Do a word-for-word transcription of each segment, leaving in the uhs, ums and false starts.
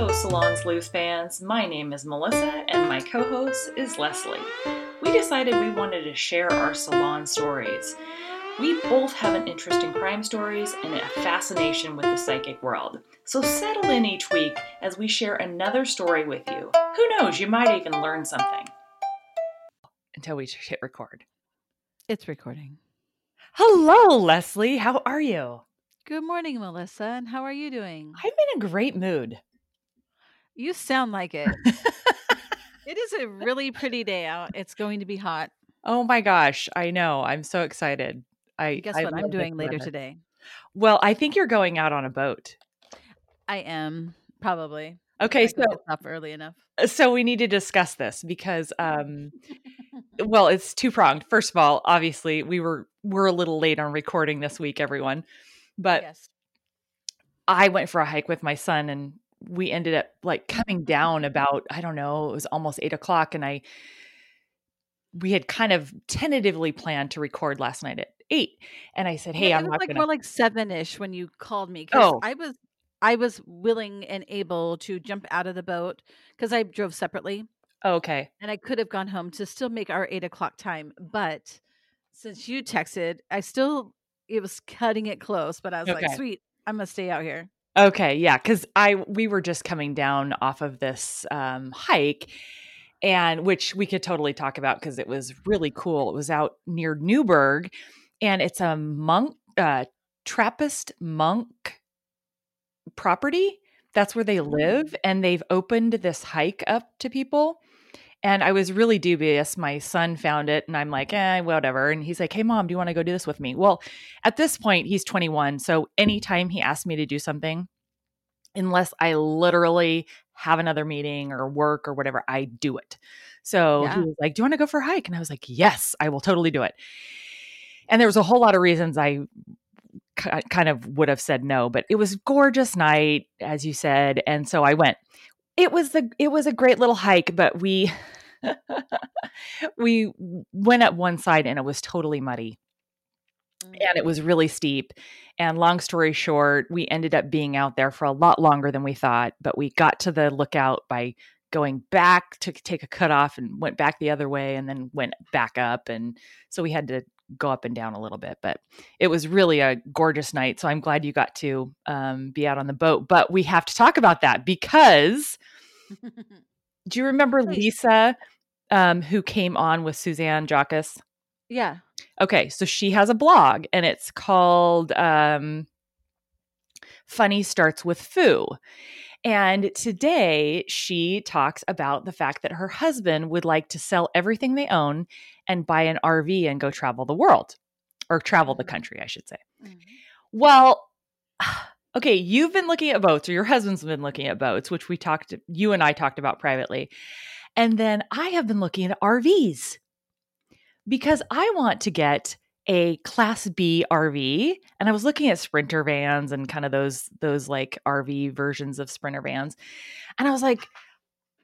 Hello, Salon Sleuth fans. My name is Melissa, and my co-host is Leslie. We decided we wanted to share our salon stories. We both have an interest in crime stories and a fascination with the psychic world. So settle in each week as we share another story with you. Who knows, you might even learn something. Until we hit record. It's recording. Hello, Leslie. How are you? Good morning, Melissa. And how are you doing? I'm in a great mood. You sound like it. It is a really pretty day out. It's going to be hot. Oh my gosh. I know. I'm so excited. I Guess I what I'm doing later today? Well, I think you're going out on a boat. I am, probably. Okay, so up early enough. So we need to discuss this because, um, well, it's two pronged. First of all, obviously we were we're a little late on recording this week, everyone. But yes. I went for a hike with my son, and we ended up like coming down about I don't know, it was almost eight o'clock, and I we had kind of tentatively planned to record last night at eight, and I said, "Hey, yeah, I'm not like gonna... more like seven ish when you called me." Oh, I was. I was willing and able to jump out of the boat because I drove separately. Okay. And I could have gone home to still make our eight o'clock time. But since you texted, I still, it was cutting it close, but I was okay. like, sweet, I'm going to stay out here. Okay. Yeah. Cause I, we were just coming down off of this um, hike and which we could totally talk about cause it was really cool. It was out near Newburgh and it's a monk, uh, Trappist monk property. That's where they live. And they've opened this hike up to people. And I was really dubious. My son found it and I'm like, eh, whatever. And he's like, hey mom, do you want to go do this with me? Well, at this point he's twenty-one. So anytime he asks me to do something, unless I literally have another meeting or work or whatever, I do it. So yeah. He was like, do you want to go for a hike? And I was like, yes, I will totally do it. And there was a whole lot of reasons I kind of would have said no, but it was gorgeous night, as you said. And so I went, it was the, it was a great little hike, but we, we went up one side and it was totally muddy and it was really steep. And long story short, we ended up being out there for a lot longer than we thought, but we got to the lookout by going back to take a cutoff and went back the other way and then went back up. And so we had to go up and down a little bit, but it was really a gorgeous night. So I'm glad you got to um, be out on the boat, but we have to talk about that because do you remember Lisa um, who came on with Suzanne Jakis? Yeah. Okay. So she has a blog and it's called um, Funny Starts with Foo. And today she talks about the fact that her husband would like to sell everything they own and buy an R V and go travel the world or travel the country, I should say. Mm-hmm. Well, okay, you've been looking at boats or your husband's been looking at boats, which we talked, you and I talked about privately. And then I have been looking at R Vs because I want to get a class B R V. And I was looking at Sprinter vans and kind of those, those like R V versions of Sprinter vans. And I was like,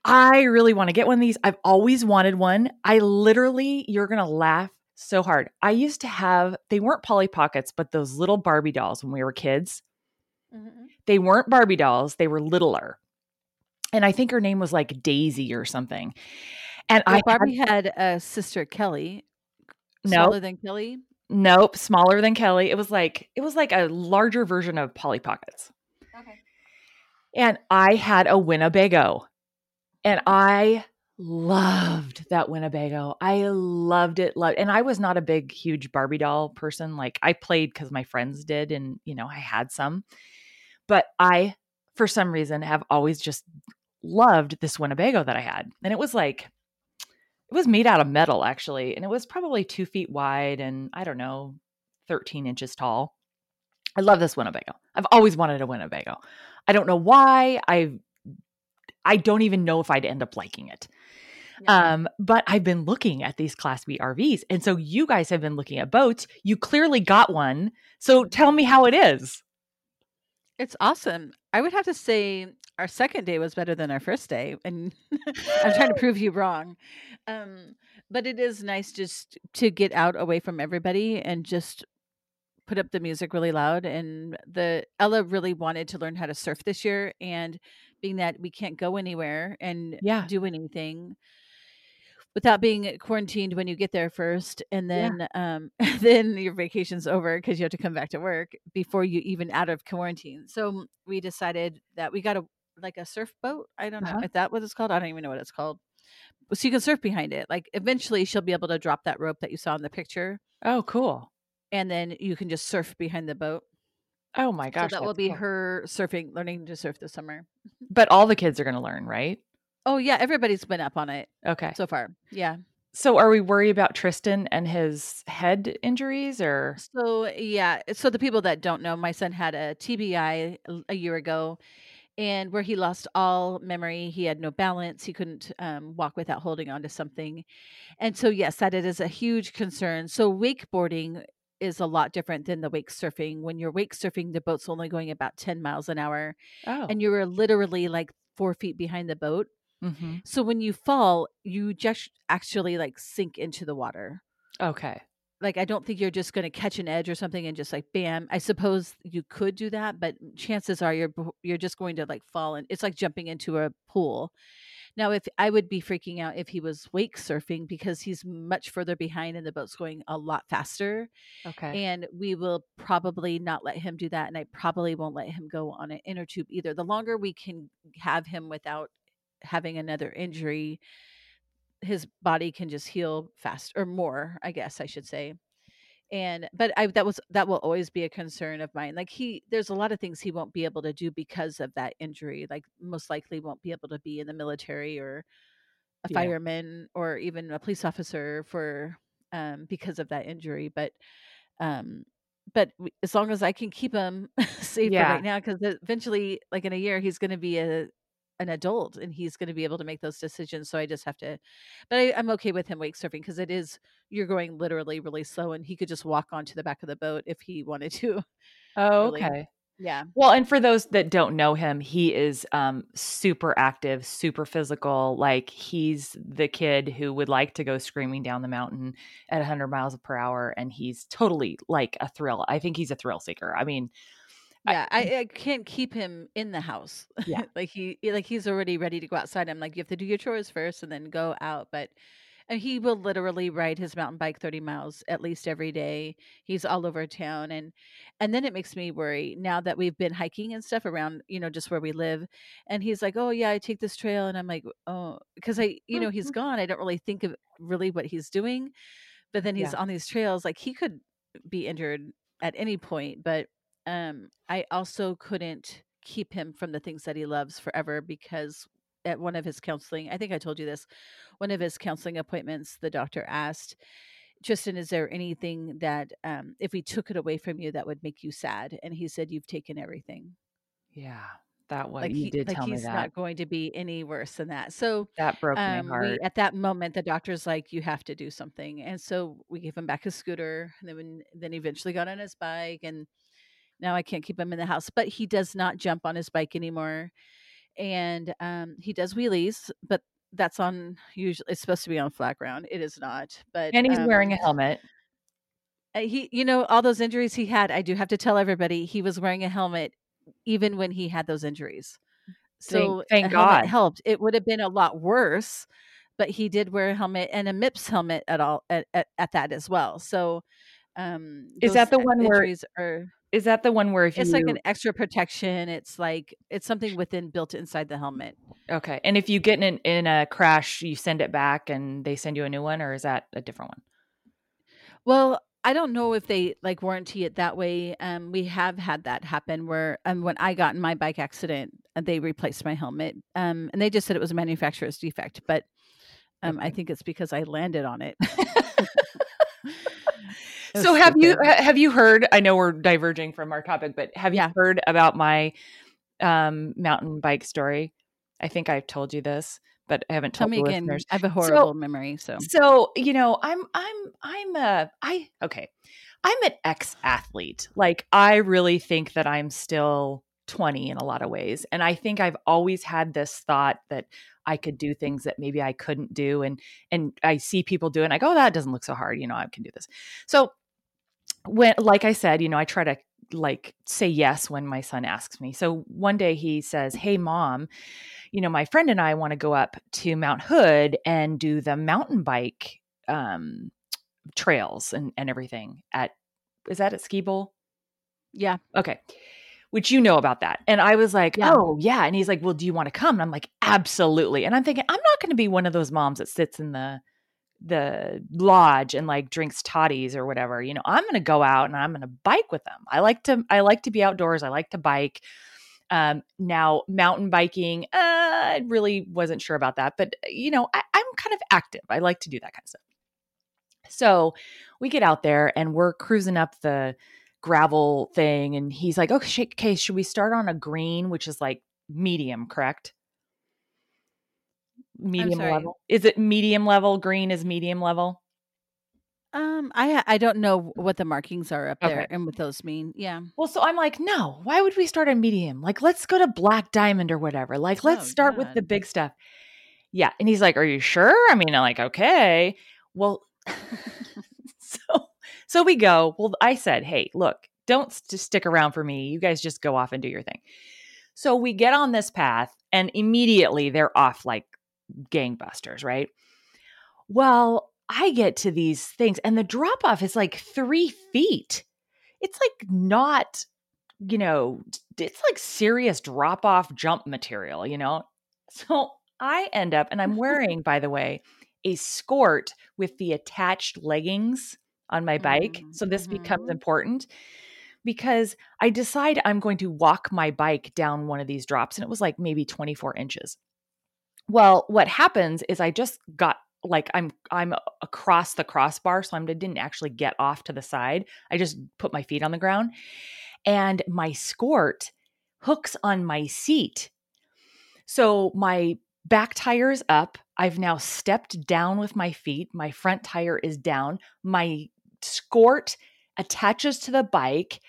I really want to get one of these. I've always wanted one. I literally, you're going to laugh so hard. I used to have, they weren't Polly Pockets, but those little Barbie dolls when we were kids, mm-hmm. They weren't Barbie dolls. They were littler. And I think her name was like Daisy or something. And well, I Barbie had, had a sister, Kelly. Smaller nope. than Kelly? Nope. Smaller than Kelly. It was like, it was like a larger version of Polly Pockets. Okay. And I had a Winnebago and I loved that Winnebago. I loved it. Loved, and I was not a big, huge Barbie doll person. Like I played cause my friends did and you know, I had some, but I, for some reason have always just loved this Winnebago that I had. And it was like, it was made out of metal, actually, and it was probably two feet wide and, I don't know, thirteen inches tall. I love this Winnebago. I've always wanted a Winnebago. I don't know why. I I don't even know if I'd end up liking it. Yeah. Um, but I've been looking at these Class B R Vs, and so you guys have been looking at boats. You clearly got one, so tell me how it is. It's awesome. I would have to say our second day was better than our first day. And I'm trying to prove you wrong. Um, but it is nice just to get out away from everybody and just put up the music really loud. And the Ella really wanted to learn how to surf this year. And being that we can't go anywhere and yeah. do anything without being quarantined when you get there first. And then, yeah. um, then your vacation's over because you have to come back to work before you even out of quarantine. So we decided that we got a, like a surf boat. I don't uh-huh. know if that what it's called. I don't even know what it's called. So you can surf behind it. Like eventually she'll be able to drop that rope that you saw in the picture. Oh, cool. And then you can just surf behind the boat. Oh my gosh. So that will be cool. Her surfing, learning to surf this summer. But all the kids are going to learn, right? Oh, yeah. Everybody's been up on it. Okay. So far. Yeah. So are we worried about Tristan and his head injuries or? So, yeah. So the people that don't know, my son had a T B I a year ago and where he lost all memory. He had no balance. He couldn't um, walk without holding on to something. And so, yes, that it is a huge concern. So wakeboarding is a lot different than the wake surfing. When you're wake surfing, the boat's only going about ten miles an hour. Oh. And you were literally like four feet behind the boat. Mm-hmm. So when you fall, you just actually like sink into the water. Okay. Like, I don't think you're just going to catch an edge or something and just like, bam, I suppose you could do that, but chances are you're, you're just going to like fall. And it's like jumping into a pool. Now, if I would be freaking out if he was wake surfing because he's much further behind and the boat's going a lot faster. Okay. And we will probably not let him do that. And I probably won't let him go on an inner tube either. The longer we can have him without having another injury, his body can just heal fast or more, I guess I should say. And, but I, that was, that will always be a concern of mine. Like he, there's a lot of things he won't be able to do because of that injury. Like most likely won't be able to be in the military or a yeah. fireman or even a police officer for, um, because of that injury. But, um, but as long as I can keep him safe yeah. right now, cause eventually like in a year, he's going to be a, an adult and he's going to be able to make those decisions. So I just have to, but I, I'm okay with him wake surfing because it is, you're going literally really slow and he could just walk onto the back of the boat if he wanted to. Oh, really. Okay. Yeah. Well, and for those that don't know him, he is um, super active, super physical. Like he's the kid who would like to go screaming down the mountain at one hundred miles per hour. And he's totally like a thrill. I think he's a thrill seeker. I mean, yeah, I, I can't keep him in the house. Yeah. like he, like he's already ready to go outside. I'm like, you have to do your chores first and then go out. But and he will literally ride his mountain bike thirty miles at least every day. He's all over town. And, and then it makes me worry now that we've been hiking and stuff around, you know, just where we live. And he's like, oh yeah, I take this trail. And I'm like, oh, cause I, you know, he's gone. I don't really think of really what he's doing, but then he's yeah. on these trails. Like he could be injured at any point, but Um, I also couldn't keep him from the things that he loves forever because at one of his counseling, I think I told you this, one of his counseling appointments, the doctor asked, Tristan, is there anything that, um, if we took it away from you, that would make you sad? And he said, you've taken everything. Yeah, that one. Like you he, did like tell me that. He's not going to be any worse than that. So that broke um, my heart. We, at that moment, the doctor's like, you have to do something. And so we gave him back his scooter and then, when, then eventually got on his bike and now I can't keep him in the house, but he does not jump on his bike anymore. And um, he does wheelies, but that's on usually, it's supposed to be on flat ground. It is not, but. And he's um, wearing a helmet. He, you know, all those injuries he had, I do have to tell everybody he was wearing a helmet even when he had those injuries. So thank, thank God it helped. It would have been a lot worse, but he did wear a helmet and a MIPS helmet at all at, at, at that as well. So um, is that the one where are, Is that the one where if it's you... like an extra protection, it's like, it's something within built inside the helmet. Okay. And if you get in, in a crash, you send it back and they send you a new one, or is that a different one? Well, I don't know if they like warranty it that way. Um, we have had that happen where, um, when I got in my bike accident, they replaced my helmet. Um, and they just said it was a manufacturer's defect, but, um, okay. I think it's because I landed on it. So have you, have you heard, I know we're diverging from our topic, but have you yeah. heard about my um, mountain bike story? I think I've told you this, but I haven't told Tell me the again. Listeners. I have a horrible so, memory. So, so, you know, I'm, I'm, I'm a, I, okay. I'm an ex athlete. Like I really think that I'm still twenty in a lot of ways. And I think I've always had this thought that I could do things that maybe I couldn't do. And, and I see people do it and I go, oh, that doesn't look so hard. You know, I can do this. So when, like I said, you know, I try to like say yes when my son asks me. So one day he says, "Hey mom, you know, my friend and I want to go up to Mount Hood and do the mountain bike um, trails and, and everything at, is that at Ski Bowl?" Yeah. Okay. Which you know about that. And I was like, yeah. oh yeah. And he's like, "Well, do you want to come?" And I'm like, absolutely. And I'm thinking, I'm not going to be one of those moms that sits in the the lodge and like drinks toddies or whatever, you know, I'm going to go out and I'm going to bike with them. I like to, I like to be outdoors. I like to bike. Um, now mountain biking, uh, I really wasn't sure about that, but you know, I, I'm kind of active. I like to do that kind of stuff. So we get out there and we're cruising up the gravel thing. And he's like, "Okay, okay, should we start on a green, which is like medium, correct? Medium level. Is it medium level? Green is medium level. Um, I I don't know what the markings are up okay. there and what those mean. Yeah. Well, so I'm like, no, why would we start on medium? Like, let's go to Black Diamond or whatever. Like, let's oh, start God. with the big stuff. Yeah. And he's like, "Are you sure?" I mean, I'm like, okay. Well, so so we go. Well, I said, "Hey, look, don't st- stick around for me. You guys just go off and do your thing." So we get on this path, and immediately they're off like gangbusters, right? Well, I get to these things and the drop off is like three feet. It's like not, you know, it's like serious drop off jump material, you know? So I end up, and I'm wearing, by the way, a skirt with the attached leggings on my bike. Mm-hmm. So this mm-hmm. becomes important because I decide I'm going to walk my bike down one of these drops. And it was like maybe twenty-four inches. Well, what happens is I just got like, I'm, I'm across the crossbar. So I didn't actually get off to the side. I just put my feet on the ground and my skirt hooks on my seat. So my back tire is up. I've now stepped down with my feet. My front tire is down. My skirt attaches to the bike.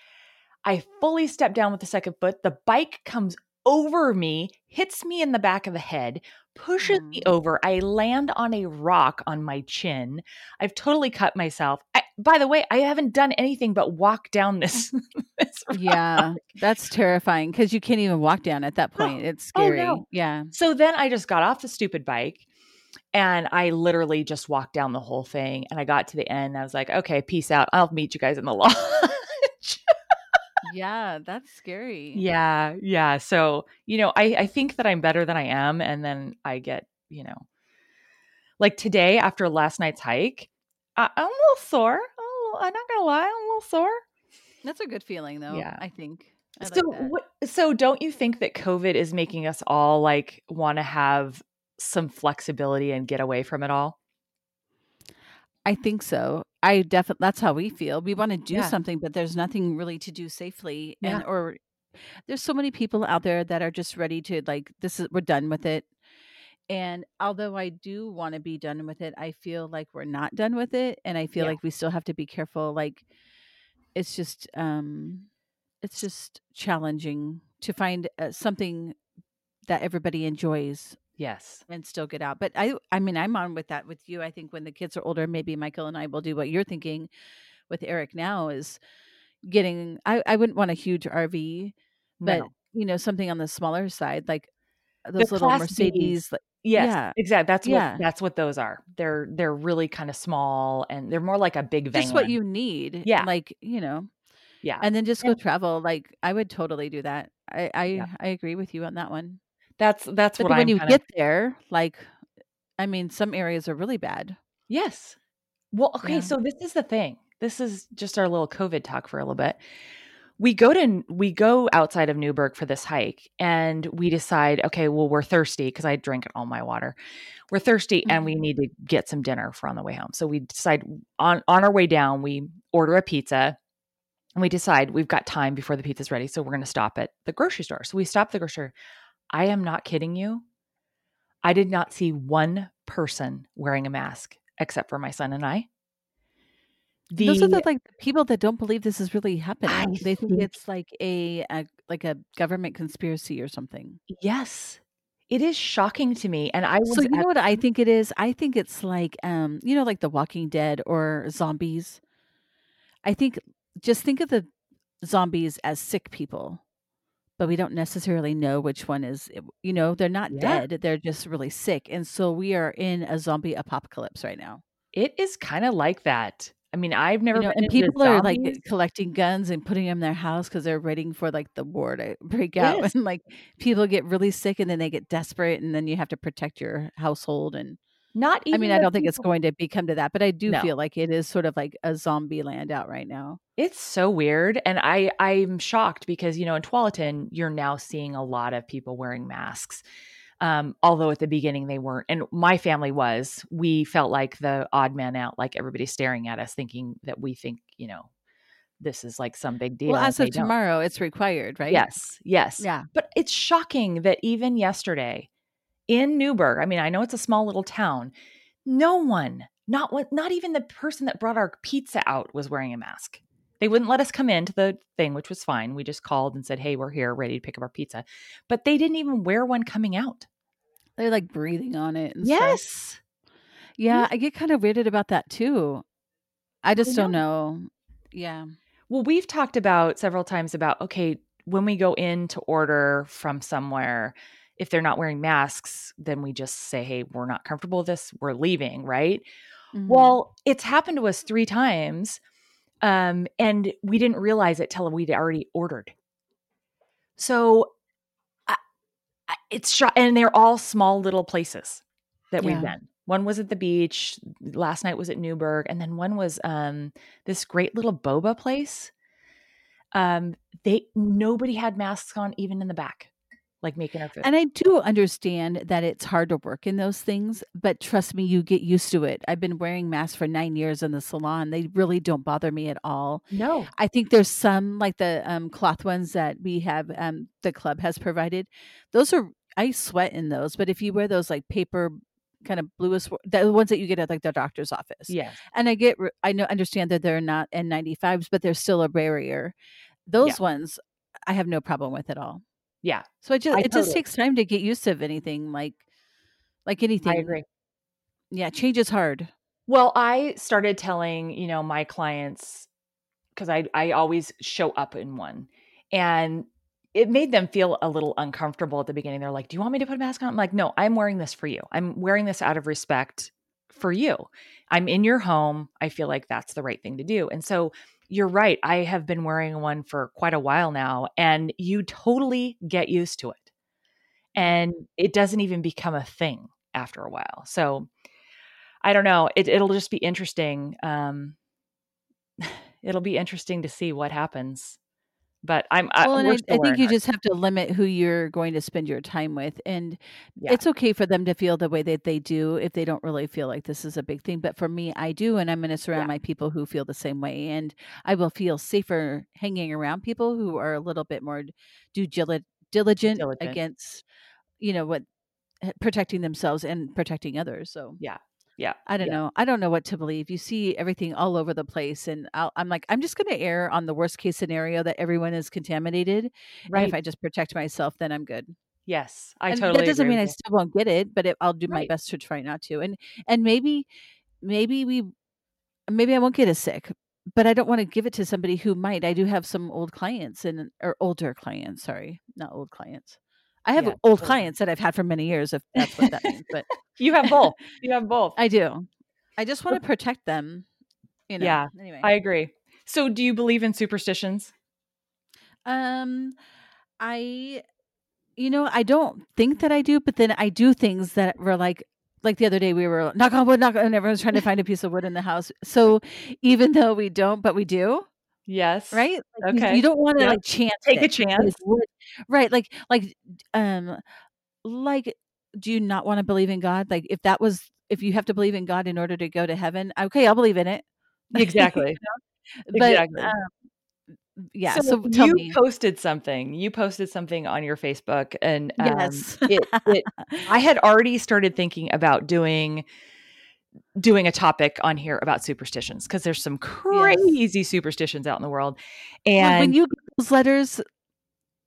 I fully step down with the second foot. The bike comes over me, hits me in the back of the head, pushes mm. me over. I land on a rock on my chin. I've totally cut myself. I, by the way, I haven't done anything but walk down this, this rock. Yeah, that's terrifying because you can't even walk down at that point. Oh, it's scary. Oh no. Yeah. So then I just got off the stupid bike and I literally just walked down the whole thing. And I got to the end. And I was like, okay, peace out. I'll meet you guys in the lodge. Yeah, that's scary. Yeah, yeah. So, you know, I, I think that I'm better than I am. And then I get, you know, like today after last night's hike, I, I'm a little sore. I'm, little, I'm not going to lie. I'm a little sore. That's a good feeling though, yeah. I think. I so, like what, so don't you think that COVID is making us all like want to have some flexibility and get away from it all? I think so. I definitely, that's how we feel. We want to do yeah. something, but there's nothing really to do safely. Yeah. And, or there's so many people out there that are just ready to like, this is, we're done with it. And although I do want to be done with it, I feel like we're not done with it. And I feel yeah. like we still have to be careful. Like it's just, um, it's just challenging to find uh, something that everybody enjoys. Yes. And still get out. But I, I mean, I'm on with that with you. I think when the kids are older, maybe Michael and I will do what you're thinking with Eric now is getting, I, I wouldn't want a huge R V, but no. you know, something on the smaller side, like those the little Mercedes. Like, yes, yeah, exactly. That's yeah. what, that's what those are. They're, they're really kind of small and they're more like a big van. Just what you need. Yeah. Like, you know, yeah. And then just go yeah. travel. Like I would totally do that. I, I, yeah. I agree with you on that one. That's, that's but what I'm when you kinda... get there, like, I mean, some areas are really bad. Yes. Well, okay. Yeah. So this is the thing. This is just our little COVID talk for a little bit. We go to, we go outside of Newburgh for this hike and we decide, okay, well, we're thirsty. Cause I drink all my water. We're thirsty mm-hmm. and we need to get some dinner for on the way home. So we decide on, on our way down, we order a pizza. And we decide we've got time before the pizza's ready. So we're going to stop at the grocery store. So we stop at the grocery store. I am not kidding you. I did not see one person wearing a mask except for my son and I. The, Those are the like people that don't believe this is really happening. I they think, think it's like a, a like a government conspiracy or something. Yes, it is shocking to me. And I was so you know at- what I think it is. I think it's like um you know like The Walking Dead or zombies. I think just think of the zombies as sick people, but we don't necessarily know which one is, you know, they're not yeah. dead. They're just really sick. And so we are in a zombie apocalypse right now. It is kind of like that. I mean, I've never, you know, been and people are zombies. Like collecting guns and putting them in their house because they're waiting for like the war to break out. Yes. And like people get really sick and then they get desperate and then you have to protect your household. And not even, I mean, I don't people. think it's going to become to that, but I do no. feel like it is sort of like a zombie land out right now. It's so weird. And I, I'm shocked because, you know, in Tualatin, you're now seeing a lot of people wearing masks. Um, although at the beginning they weren't, and my family was, we felt like the odd man out, like everybody staring at us thinking that we think, you know, this is like some big deal. Well, as of tomorrow, it's required, right? Yes. Yes. Yeah. But it's shocking that even yesterday in Newburgh, I mean, I know it's a small little town, no one, not one, not even the person that brought our pizza out was wearing a mask. They wouldn't let us come into the thing, which was fine. We just called and said, hey, we're here, ready to pick up our pizza. But they didn't even wear one coming out. They're like breathing on it. And yes. Stuff. Yeah. I get kind of weirded about that too. I just I know. don't know. Yeah. Well, we've talked about several times about, okay, when we go in to order from somewhere, if they're not wearing masks, then we just say, hey, we're not comfortable with this. We're leaving. Right. Mm-hmm. Well, it's happened to us three times. Um, and we didn't realize it till we'd already ordered. So I, I, it's shot, and they're all small little places that yeah. we've been. One was at the beach. Last night was at Newburgh. And then one was, um, this great little boba place. Um, they, nobody had masks on even in the back, like making our food. And I do understand that it's hard to work in those things, but trust me, you get used to it. I've been wearing masks for nine years in the salon. They really don't bother me at all. No. I think there's some like the um, cloth ones that we have, um, the club has provided. Those are, I sweat in those, but if you wear those like paper kind of bluish, the ones that you get at like the doctor's office. Yeah. And I get, I know, understand that they're not N ninety-fives, but they're still a barrier. Those yeah. ones I have no problem with at all. Yeah. So it just, I it totally. just takes time to get used to anything like, like anything. I agree. Yeah. Change is hard. Well, I started telling, you know, my clients, cause I, I always show up in one, and it made them feel a little uncomfortable at the beginning. They're like, do you want me to put a mask on? I'm like, no, I'm wearing this for you. I'm wearing this out of respect for you. I'm in your home. I feel like that's the right thing to do. And so you're right. I have been wearing one for quite a while now, and you totally get used to it. And it doesn't even become a thing after a while. So I don't know. It, it'll just be interesting. Um, it'll be interesting to see what happens. But I'm, I, well, and I, I think you just have to limit who you're going to spend your time with. And yeah. it's okay for them to feel the way that they do if they don't really feel like this is a big thing. But for me, I do. And I'm going to surround yeah. my people who feel the same way. And I will feel safer hanging around people who are a little bit more due diligent, diligent against, you know, what protecting themselves and protecting others. So, yeah. Yeah. I don't yeah. know. I don't know what to believe. You see everything all over the place. And I'll, I'm like, I'm just going to err on the worst case scenario that everyone is contaminated. Right. And if I just protect myself, then I'm good. Yes. I and totally That doesn't agree mean I you. still won't get it, but it, I'll do right. my best to try not to. And, and maybe, maybe we, maybe I won't get as sick, but I don't want to give it to somebody who might. I do have some old clients and, or older clients. Sorry, not old clients. I have yeah, old totally. clients that I've had for many years, if that's what that means. But you have both. You have both. I do. I just want to protect them. You know. Yeah. Anyway, I agree. So, do you believe in superstitions? Um, I, you know, I don't think that I do, but then I do things that were like, like the other day we were knock on wood, knock on, and everyone's trying to find a piece of wood in the house. So, even though we don't, but we do. Yes. Right. Like okay. You, you don't want to yeah. like chance. Take it. a chance. Right. Like, like, um, like, do you not want to believe in God? Like if that was, if you have to believe in God in order to go to heaven, okay, I'll believe in it. Exactly. You know? But, exactly. Um, yeah. So, so tell you me. posted something, you posted something on your Facebook and um, yes. it, it, I had already started thinking about doing doing a topic on here about superstitions because there's some crazy yes. superstitions out in the world. And when you get those letters,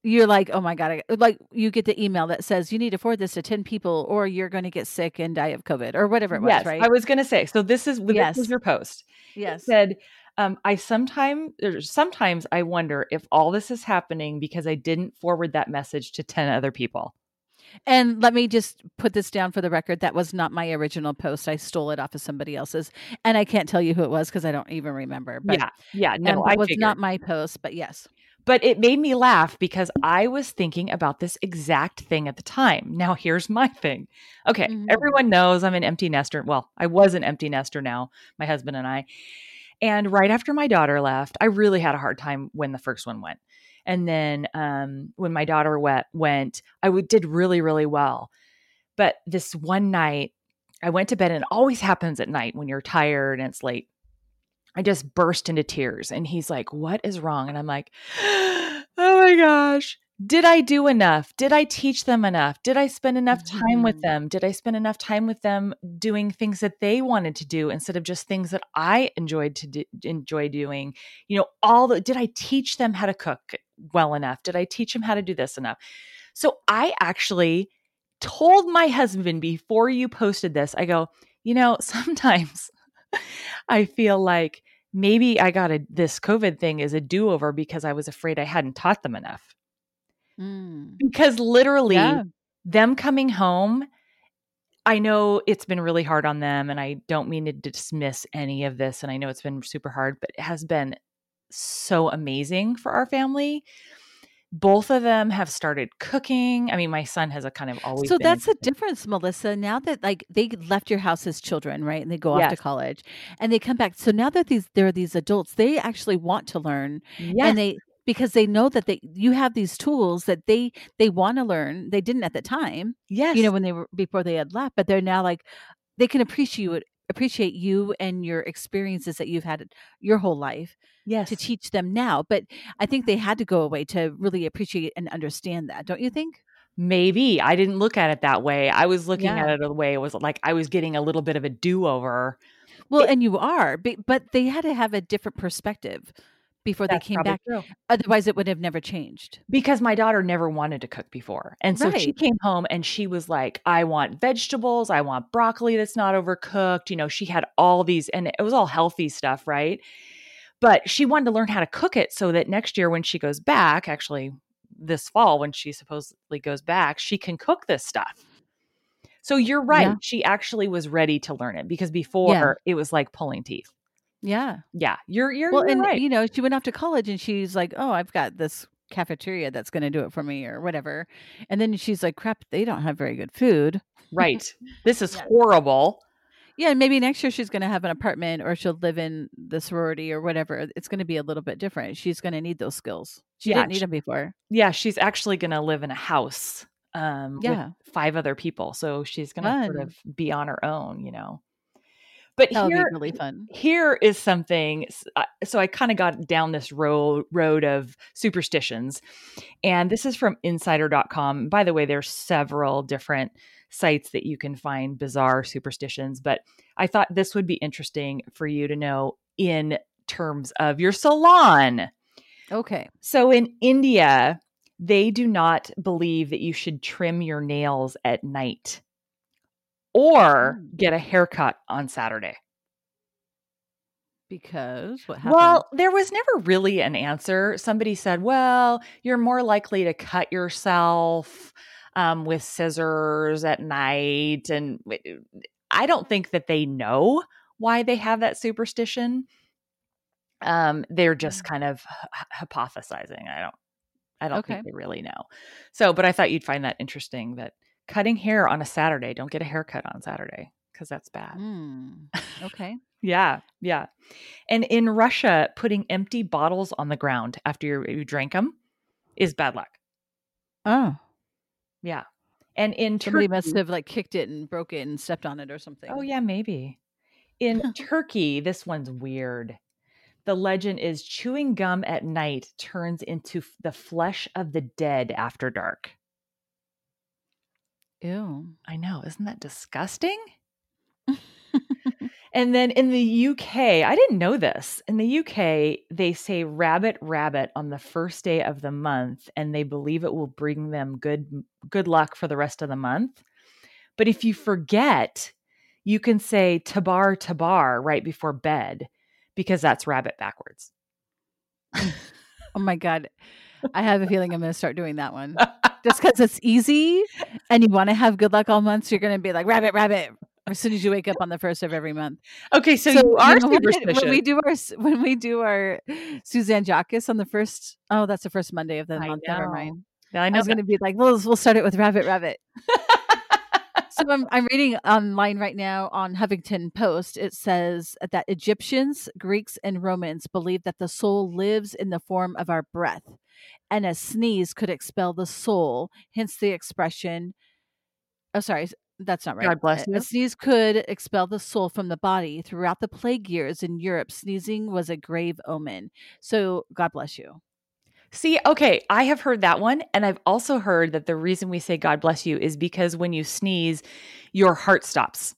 you're like, oh my God, I, like you get the email that says you need to forward this to ten people or you're going to get sick and die of COVID or whatever it was. Yes, right. I was going to say, so this is, yes. this was your post. Yes. It said, Um, I sometimes, sometimes I wonder if all this is happening because I didn't forward that message to ten other people. And let me just put this down for the record. That was not my original post. I stole it off of somebody else's, and I can't tell you who it was because I don't even remember. But, yeah, yeah, no, um, it was figured. Not my post, but yes. But it made me laugh because I was thinking about this exact thing at the time. Now here's my thing. Okay, mm-hmm. Everyone knows I'm an empty nester. Well, I was an empty nester now, my husband and I. And right after my daughter left, I really had a hard time when the first one went. And then um, when my daughter went, went I w- did really, really well. But this one night, I went to bed, and it always happens at night when you're tired and it's late. I just burst into tears. And he's like, what is wrong? And I'm like, oh my gosh, did I do enough? Did I teach them enough? Did I spend enough time mm-hmm. with them? Did I spend enough time with them doing things that they wanted to do instead of just things that I enjoyed to do, enjoy doing? You know, all the, did I teach them how to cook well enough? Did I teach them how to do this enough? So I actually told my husband before you posted this, I go, you know, sometimes I feel like maybe I got a, this COVID thing is a do-over because I was afraid I hadn't taught them enough. Mm. Because literally yeah. them coming home, I know it's been really hard on them, and I don't mean to dismiss any of this. And I know it's been super hard, but it has been so amazing for our family. Both of them have started cooking. I mean, my son has a kind of always. So been that's the difference, Melissa. Now that like they left your house as children, right? And they go yes. off to college and they come back. So now that these, there are these adults, they actually want to learn yes. and they, because they know that they, you have these tools that they, they want to learn. They didn't at the time. Yes. You know, when they were, before they had left, but they're now like, they can appreciate it. appreciate you and your experiences that you've had your whole life yes. to teach them now. But I think they had to go away to really appreciate and understand that. Don't you think? Maybe. I didn't look at it that way. I was looking yeah. at it the way it was like I was getting a little bit of a do-over. Well, it, and you are, but, but they had to have a different perspective before they came back. True. Otherwise it would have never changed. Because my daughter never wanted to cook before. And so right. she came home and she was like, I want vegetables. I want broccoli that's not overcooked. You know, she had all these and it was all healthy stuff. Right. But she wanted to learn how to cook it so that next year when she goes back, actually this fall, when she supposedly goes back, she can cook this stuff. So you're right. Yeah. She actually was ready to learn it because before yeah. it was like pulling teeth. Yeah. Yeah. You're, you're, well, you're and, right. You know, she went off to college and she's like, oh, I've got this cafeteria that's going to do it for me or whatever. And then she's like, crap, they don't have very good food. Right. This is yeah. horrible. Yeah. And maybe next year she's going to have an apartment or she'll live in the sorority or whatever. It's going to be a little bit different. She's going to need those skills. She yeah, didn't need she, them before. Yeah. She's actually going to live in a house um, yeah. with five other people. So she's going to sort of be on her own, you know. But here, really fun. Here is something. So I kind of got down this road, road of superstitions. And this is from insider dot com. By the way, there's several different sites that you can find bizarre superstitions. But I thought this would be interesting for you to know in terms of your salon. Okay. So in India, they do not believe that you should trim your nails at night. Or get a haircut on Saturday. Because what happened? Well, there was never really an answer. Somebody said, well, you're more likely to cut yourself um, with scissors at night. And I don't think that they know why they have that superstition. Um, they're just kind of h- hypothesizing. I don't, I don't okay. think they really know. So, but I thought you'd find that interesting that cutting hair on a Saturday. Don't get a haircut on Saturday because that's bad. Mm, okay. yeah. Yeah. And in Russia, putting empty bottles on the ground after you, you drank them is bad luck. Oh. Yeah. And in Somebody Turkey. Must have like kicked it and broke it and stepped on it or something. Oh, yeah. Maybe. In Turkey, this one's weird. The legend is chewing gum at night turns into the flesh of the dead after dark. Ew. I know. Isn't that disgusting? And then in the U K, I didn't know this. In the U K, they say rabbit rabbit on the first day of the month, and they believe it will bring them good, good luck for the rest of the month. But if you forget, you can say tabar tabar right before bed because that's rabbit backwards. Oh my God. I have a feeling I'm going to start doing that one just because it's easy and you want to have good luck all month. So you're going to be like rabbit, rabbit as soon as you wake up on the first of every month. Okay. So, so you are you know, superstitious. When we do our, when we do our Suzanne Jakis on the first, oh, that's the first Monday of the I month. Know. Never mind. I, I was going to be like, well, we'll start it with rabbit, rabbit. So I'm, I'm reading online right now on Huffington Post. It says that Egyptians, Greeks, and Romans believed that the soul lives in the form of our breath, and a sneeze could expel the soul, hence the expression, oh, sorry, that's not right. God bless you. A sneeze could expel the soul from the body. Throughout the plague years in Europe, sneezing was a grave omen. So God bless you. See, okay, I have heard that one. And I've also heard that the reason we say God bless you is because when you sneeze, your heart stops.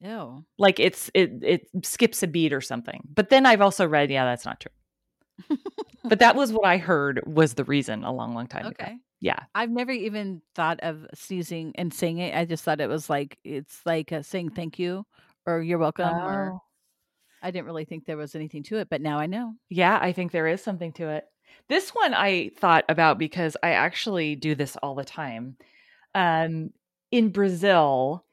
Ew. Like it's it it skips a beat or something. But then I've also read, yeah, that's not true. But that was what I heard was the reason a long, long time okay. ago. Yeah. I've never even thought of sneezing and saying it. I just thought it was like, it's like a saying thank you or you're welcome oh. or I didn't really think there was anything to it, but now I know. Yeah, I think there is something to it. This one I thought about because I actually do this all the time. Um, in Brazil,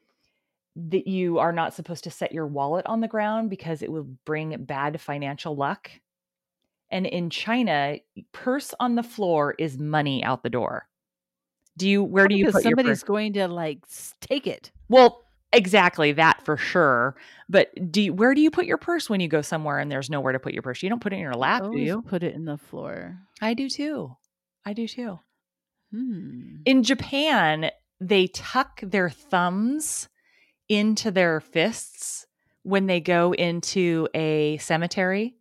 that you are not supposed to set your wallet on the ground because it will bring bad financial luck. And in China, purse on the floor is money out the door. Do you? Where do you? Because put somebody's your going to like take it. Well, exactly that for sure. But do you, where do you put your purse when you go somewhere and there's nowhere to put your purse? You don't put it in your lap, do you? Put it in the floor. I do too. I do too. Hmm. In Japan, they tuck their thumbs into their fists when they go into a cemetery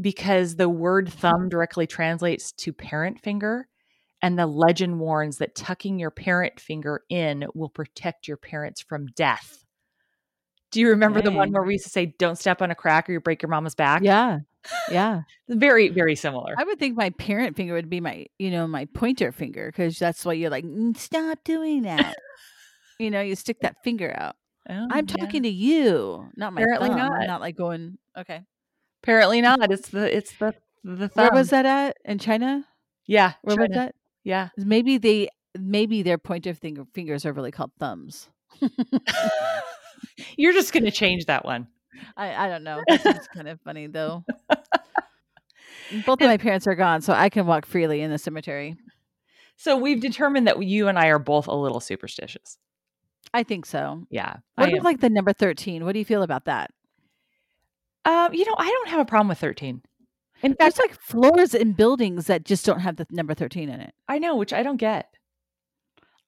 because the word thumb directly translates to parent finger. And the legend warns that tucking your parent finger in will protect your parents from death. Do you remember Dang. the one where we used to say, don't step on a crack or you break your mama's back? Yeah. Yeah. Very, very similar. I would think my parent finger would be my, you know, my pointer finger. Cause that's why you're like, stop doing that. You know, you stick that finger out. Oh, I'm yeah. talking to you. Not my Apparently thumb. not. I'm not like going, okay. Apparently not. It's the, it's the, the thumb. Where was that at? In China? Yeah. Where China. was that? Yeah. Maybe they, maybe their pointer finger fingers are really called thumbs. You're just going to change that one. I, I don't know. It's kind of funny though. Both of my parents are gone, so I can walk freely in the cemetery. So we've determined that you and I are both a little superstitious. I think so. Yeah. What about like the number thirteen? What do you feel about that? Um, you know, I don't have a problem with thirteen. In fact, there's like floors in buildings that just don't have the number thirteen in it. I know, which I don't get.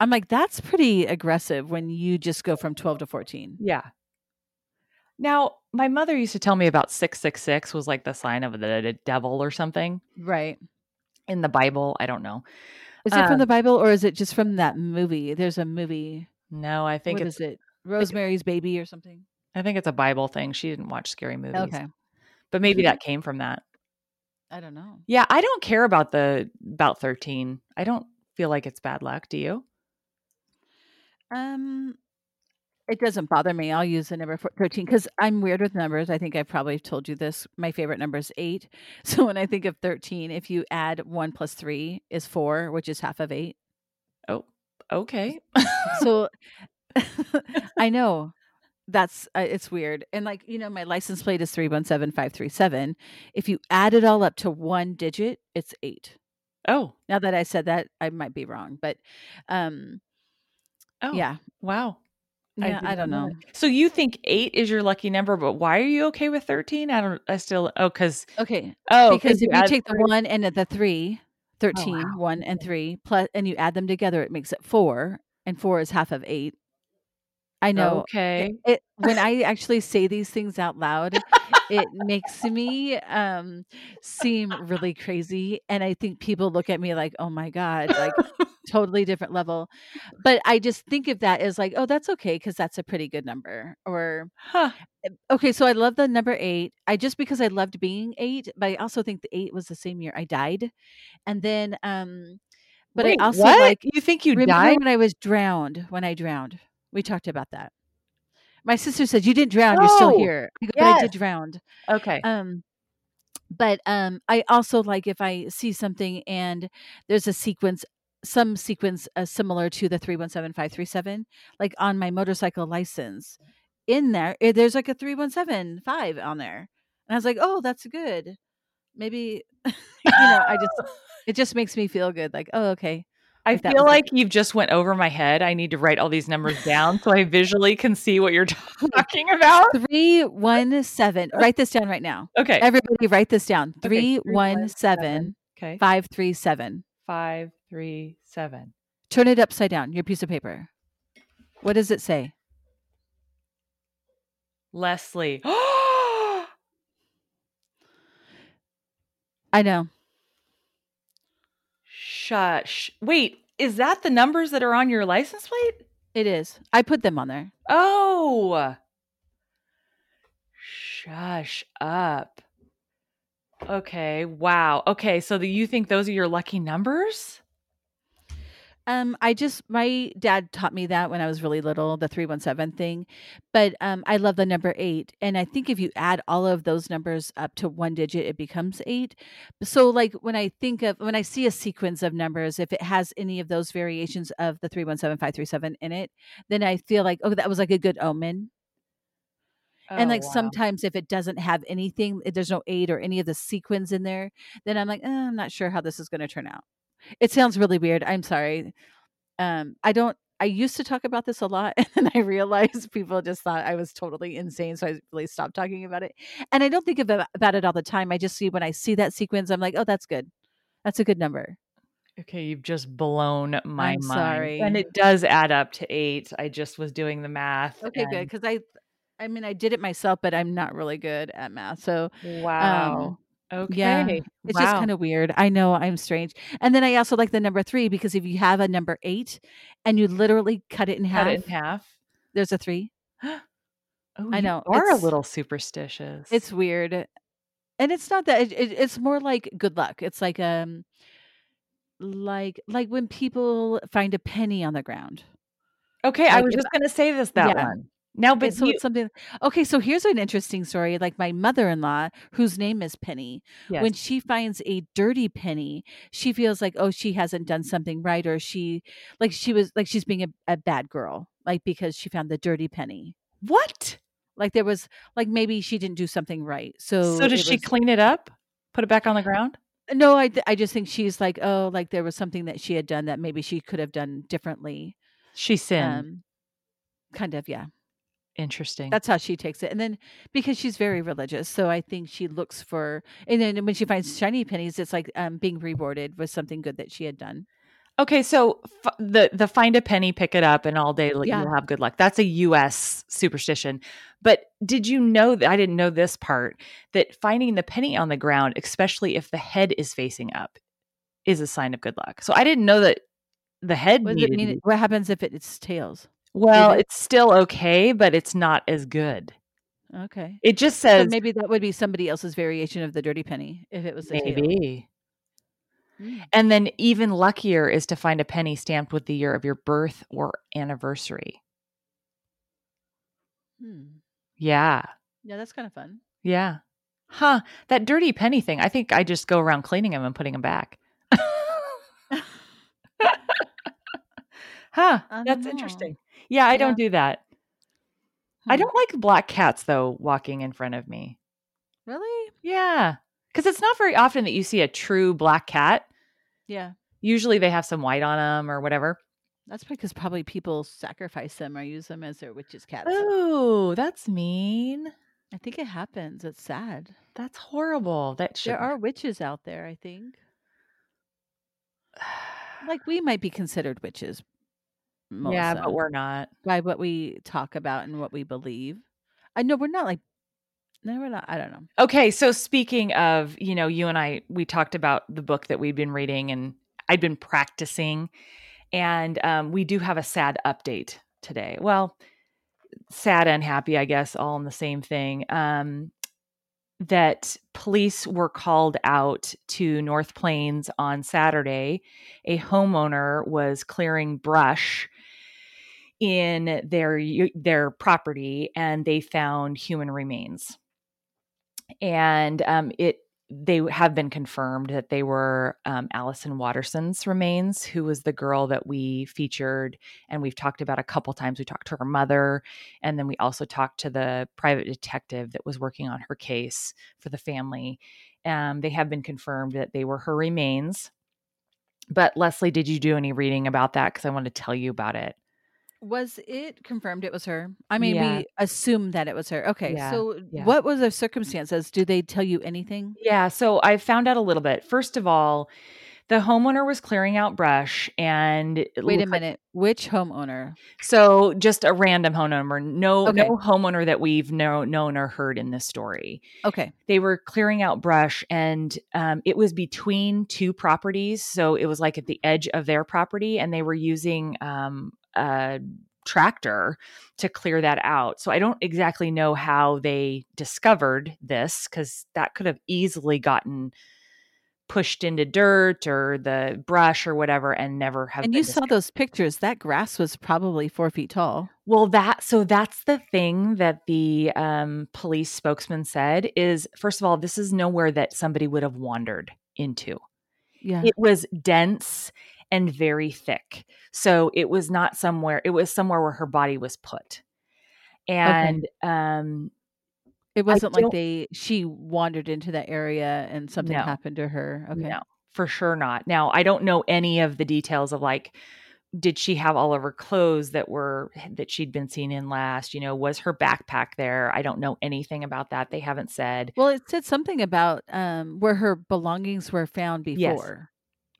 I'm like, that's pretty aggressive when you just go from twelve to fourteen. Yeah. Now, my mother used to tell me about six six six was like the sign of the devil or something. Right. In the Bible. I don't know. Is um, it from the Bible or is it just from that movie? There's a movie. No, I think what it's... What is it? Rosemary's it, Baby or something? I think it's a Bible thing. She didn't watch scary movies. Okay. But maybe that came from that. I don't know. Yeah, I don't care about the about thirteen. I don't feel like it's bad luck. Do you? Um, it doesn't bother me. I'll use the number thirteen because I'm weird with numbers. I think I probably told you this. My favorite number is eight. So when I think of thirteen, if you add one plus three is four, which is half of eight. Oh, okay. So I know. That's uh, it's weird. And like, you know, my license plate is three one seven five three seven. If you add it all up to one digit, it's eight. Oh, now that I said that, I might be wrong, but um, oh, yeah. Wow. Yeah, I, I don't know. know. So you think eight is your lucky number, but why are you okay with thirteen? I don't, I still, oh, cause, okay. Oh, because if you, you take three. the one and the three, thirteen, oh, wow. one and three plus, and you add them together, it makes it four, and four is half of eight. I know. Okay. It, it, when I actually say these things out loud, it makes me um, seem really crazy. And I think people look at me like, oh my God, like totally different level. But I just think of that as like, oh, that's okay. Cause that's a pretty good number or, huh. Okay. So I love the number eight. I just, because I loved being eight, but I also think the eight was the same year I died. And then, um, but Wait, I also what? like, you think you died when I was drowned, when I drowned. We talked about that. My sister said, you didn't drown. No. You're still here. I go, yes. But I did drown. Okay. Um, but um, I also like if I see something and there's a sequence, some sequence uh, similar to the three one seven five three seven, like on my motorcycle license in there, there's like a three one seven five on there. And I was like, oh, that's good. Maybe, you know, I just, it just makes me feel good. Like, oh, okay. I feel like you've just went over my head. I need to write all these numbers down so I visually can see what you're talking about. three one seven Write this down right now. Okay. Everybody write this down. three one seven Okay. five three seven five three seven Turn it upside down, your piece of paper. What does it say? Leslie. I know. Shush. Wait, is that the numbers that are on your license plate? It is. I put them on there. Oh. Shush up. Okay. Wow. Okay. So the, you think those are your lucky numbers? Um, I just, my dad taught me that when I was really little, the three one seven thing, but um, I love the number eight. And I think if you add all of those numbers up to one digit, it becomes eight. So like when I think of, when I see a sequence of numbers, if it has any of those variations of the three one seven five three seven in it, then I feel like, oh, that was like a good omen. Oh, and like wow. Sometimes if it doesn't have anything, if there's no eight or any of the sequence in there, then I'm like, eh, I'm not sure how this is going to turn out. It sounds really weird. I'm sorry. Um, I don't, I used to talk about this a lot and I realized people just thought I was totally insane. So I really stopped talking about it. And I don't think about, about it all the time. I just see when I see that sequence, I'm like, oh, that's good. That's a good number. Okay. You've just blown my I'm mind. Sorry. And it does add up to eight. I just was doing the math. Okay, and... good. Cause I, I mean, I did it myself, but I'm not really good at math. So wow. Um, Okay. Yeah. It's wow. just kind of weird. I know, I'm strange. And then I also like the number three because if you have a number eight and you literally cut it in half, cut it in half. There's a three. oh, I know. You are it's, a little superstitious. It's weird. And it's not that it, it, it's more like good luck. It's like, um, like, like when people find a penny on the ground. Okay. Like I was just going to say this, that yeah. one. Now, but so you- it's something. Okay, so here's an interesting story. Like my mother-in-law, whose name is Penny, yes. when she finds a dirty penny, she feels like, oh, she hasn't done something right, or she, like, she was like she's being a, a bad girl, like because she found the dirty penny. What? Like there was like maybe she didn't do something right. So, so does she was, clean it up, put it back on the ground? No, I th- I just think she's like, oh, like there was something that she had done that maybe she could have done differently. She sinned, um, kind of, yeah. Interesting. That's how she takes it. And then because she's very religious, so I think she looks for, and then when she finds shiny pennies, it's like um, being rewarded with something good that she had done. Okay. So f- the, the find a penny, pick it up and all day like, yeah. you'll have good luck. That's a U S superstition. But did you know that I didn't know this part, that finding the penny on the ground, especially if the head is facing up, is a sign of good luck. So I didn't know that the head. What, does it mean? What happens if it, it's tails? Well, it it's still okay, but it's not as good. Okay. It just says... So maybe that would be somebody else's variation of the dirty penny, if it was the maybe. Tail. And then even luckier is to find a penny stamped with the year of your birth or anniversary. Hmm. Yeah. Yeah, that's kind of fun. Yeah. Huh. That dirty penny thing, I think I just go around cleaning them and putting them back. Huh. That's know. Interesting. Yeah, I yeah. don't do that. Hmm. I don't like black cats, though, walking in front of me. Really? Yeah. Because it's not very often that you see a true black cat. Yeah. Usually they have some white on them or whatever. That's because probably people sacrifice them or use them as their witches' cats. Oh, that's mean. I think it happens. It's sad. That's horrible. That shouldn't. There are witches out there, I think. Like we might be considered witches. Melissa, yeah, but we're not by what we talk about and what we believe. I know we're not like, no, we're not. I don't know. Okay. So speaking of, you know, you and I, we talked about the book that we've been reading and I'd been practicing and um, we do have a sad update today. Well, sad and happy, I guess, all in the same thing. Um, that police were called out to North Plains on Saturday. A homeowner was clearing brush in their their property, and they found human remains. And um, it they have been confirmed that they were um, Allison Watterson's remains, who was the girl that we featured and we've talked about a couple times. We talked to her mother, and then we also talked to the private detective that was working on her case for the family. Um, they have been confirmed that they were her remains. But Leslie, did you do any reading about that? Because I want to tell you about it. Was it confirmed it was her? I mean, yeah. we assumed that it was her. Okay. Yeah. So yeah. What was the circumstances? Do they tell you anything? Yeah. So I found out a little bit. First of all, the homeowner was clearing out brush and... Wait a minute. Like, which homeowner? So just a random homeowner. No, okay. no homeowner that we've know, known or heard in this story. Okay. They were clearing out brush, and um, it was between two properties. So it was like at the edge of their property, and they were using... Um, a tractor to clear that out. So I don't exactly know how they discovered this, because that could have easily gotten pushed into dirt or the brush or whatever and never have. And you saw those pictures. That grass was probably four feet tall. Well, that, so that's the thing that the um, police spokesman said is, first of all, this is nowhere that somebody would have wandered into. Yeah. It was dense and very thick. So it was not somewhere, it was somewhere where her body was put. And okay. um, it wasn't like they, she wandered into that area and something no, happened to her. Okay. No, for sure not. Now, I don't know any of the details of like, did she have all of her clothes that were, that she'd been seen in last, you know, was her backpack there? I don't know anything about that. They haven't said. Well, it said something about um, where her belongings were found before. Yes.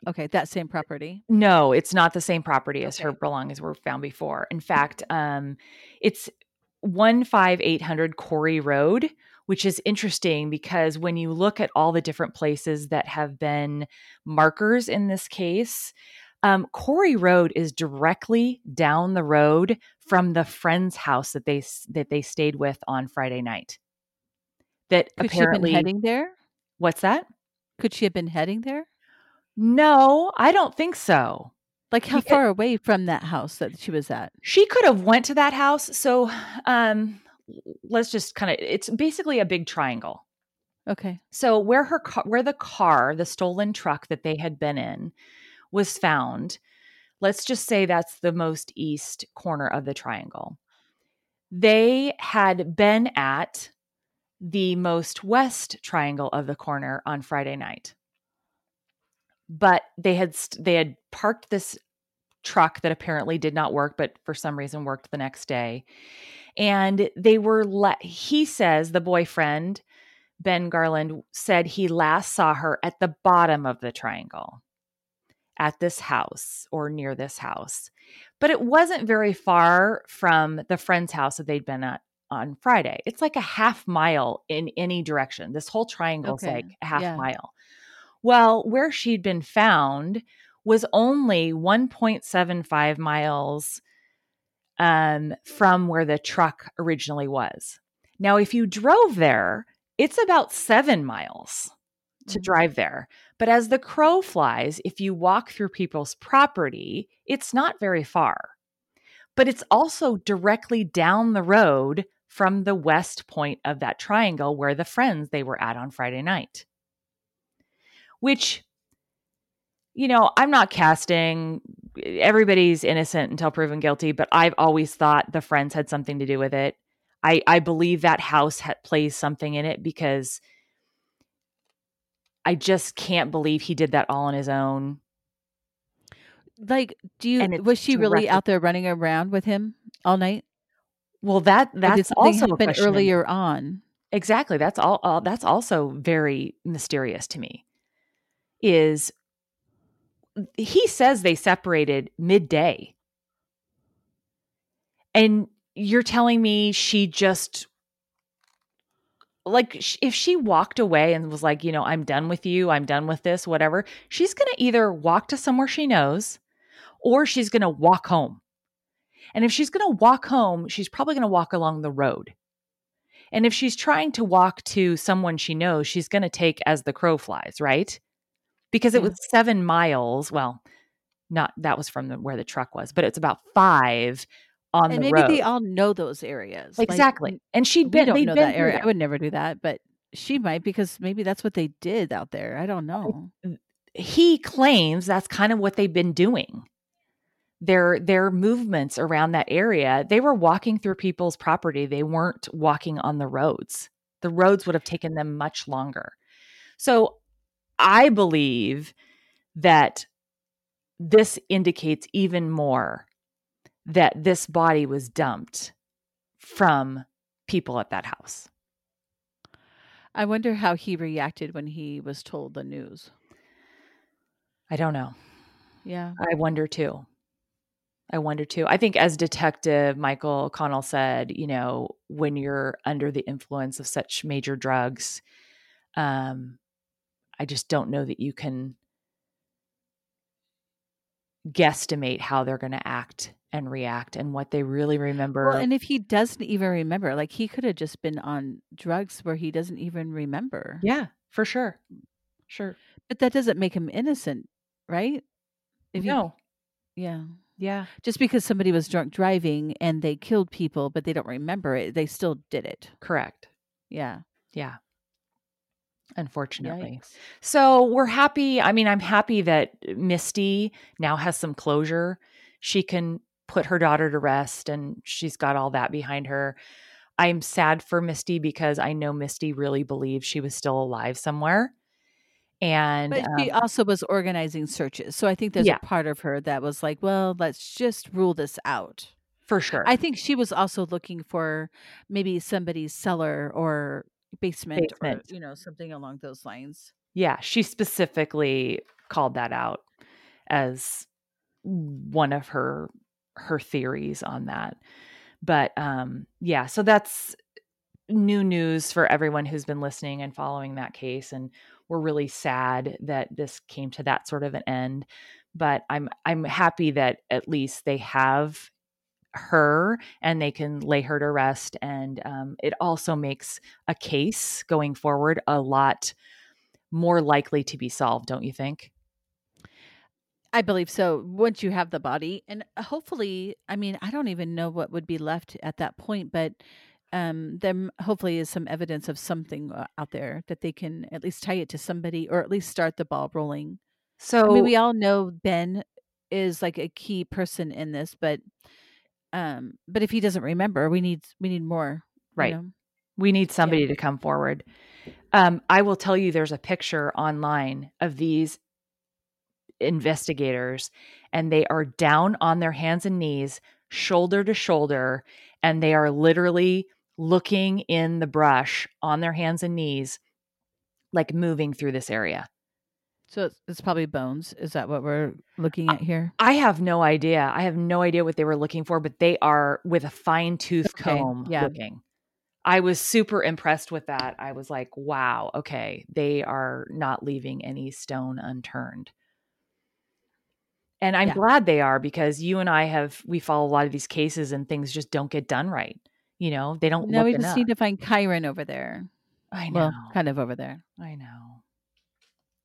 Okay, that same property? No, it's not the same property okay. as her belongings were found before. In fact, um, it's one five eight hundred Corey Road, which is interesting because when you look at all the different places that have been markers in this case, um, Corey Road is directly down the road from the friend's house that they that they stayed with on Friday night. That Could apparently she have been heading there? What's that? Could she have been heading there? No, I don't think so. Like how far away from that house that she was at? She could have went to that house. So um, let's just kind of, it's basically a big triangle. Okay. So where her car, where the car, the stolen truck that they had been in was found, let's just say that's the most east corner of the triangle. They had been at the most west triangle of the corner on Friday night. But they had they had parked this truck that apparently did not work, but for some reason worked the next day. And they were, le- he says, the boyfriend, Ben Garland, said he last saw her at the bottom of the triangle, at this house or near this house. But it wasn't very far from the friend's house that they'd been at on Friday. It's like a half mile in any direction. This whole triangle's okay. like a half yeah. mile. Well, where she'd been found was only one point seven five miles um, from where the truck originally was. Now, if you drove there, it's about seven miles to drive there. But as the crow flies, if you walk through people's property, it's not very far. But it's also directly down the road from the west point of that triangle where the friends they were at on Friday night. Which, you know, I'm not casting. Everybody's innocent until proven guilty, but I've always thought the friends had something to do with it. I, I believe that house ha- plays something in it because I just can't believe he did that all on his own. Like, do you, was she directed. really out there running around with him all night? Well, that, that's also happened a earlier on. Exactly. That's all, all. That's also very mysterious to me. Is he says they separated midday. And you're telling me she just, like, if she walked away and was like, you know, I'm done with you, I'm done with this, whatever, she's going to either walk to somewhere she knows or she's going to walk home. And if she's going to walk home, she's probably going to walk along the road. And if she's trying to walk to someone she knows, she's going to take as the crow flies, right? Because it was seven miles. Well, not that was from the, where the truck was, but it's about five on and the road. And maybe they all know those areas. Exactly. Like, and she'd been, don't know been that area. That. I would never do that, but she might, because maybe that's what they did out there. I don't know. He claims that's kind of what they've been doing. Their, their movements around that area, they were walking through people's property. They weren't walking on the roads. The roads would have taken them much longer. So I believe that this indicates even more that this body was dumped from people at that house. I wonder how he reacted when he was told the news. I don't know. Yeah. I wonder too. I wonder too. I think as Detective Michael Connell said, you know, when you're under the influence of such major drugs, um, I just don't know that you can guesstimate how they're going to act and react and what they really remember. Well, and if he doesn't even remember, like he could have just been on drugs where he doesn't even remember. Yeah, for sure. Sure. But that doesn't make him innocent, right? If no. You, yeah. Yeah. Just because somebody was drunk driving and they killed people, but they don't remember it, they still did it. Correct. Yeah. Yeah. Unfortunately. Yikes. So we're happy. I mean, I'm happy that Misty now has some closure. She can put her daughter to rest and she's got all that behind her. I'm sad for Misty because I know Misty really believed she was still alive somewhere. And but she um, also was organizing searches. So I think there's yeah. a part of her that was like, well, let's just rule this out. For sure. I think she was also looking for maybe somebody's cellar or basement, basement. Or, you know, something along those lines. Yeah. She specifically called that out as one of her, her theories on that. But, um, yeah, so that's new news for everyone who's been listening and following that case. And we're really sad that this came to that sort of an end, but I'm, I'm happy that at least they have her and they can lay her to rest. And um, it also makes a case going forward a lot more likely to be solved, don't you think? I believe so. Once you have the body, and hopefully, I mean, I don't even know what would be left at that point, but um, there hopefully is some evidence of something out there that they can at least tie it to somebody or at least start the ball rolling. So I mean, we all know Ben is like a key person in this, but Um, but if he doesn't remember, we need, we need more, right? You know? We need somebody yeah. to come forward. Um, I will tell you, there's a picture online of these investigators and they are down on their hands and knees, shoulder to shoulder. And they are literally looking in the brush on their hands and knees, like moving through this area. So it's probably bones. Is that what we're looking at here? I have no idea. I have no idea what they were looking for, but they are with a fine tooth okay. comb yeah. looking. I was super impressed with that. I was like, wow, okay. They are not leaving any stone unturned. And I'm yeah. glad they are, because you and I have, we follow a lot of these cases and things just don't get done right. You know, they don't. No, we just up. need to find Kyron over there. I know. Well, kind of over there. I know.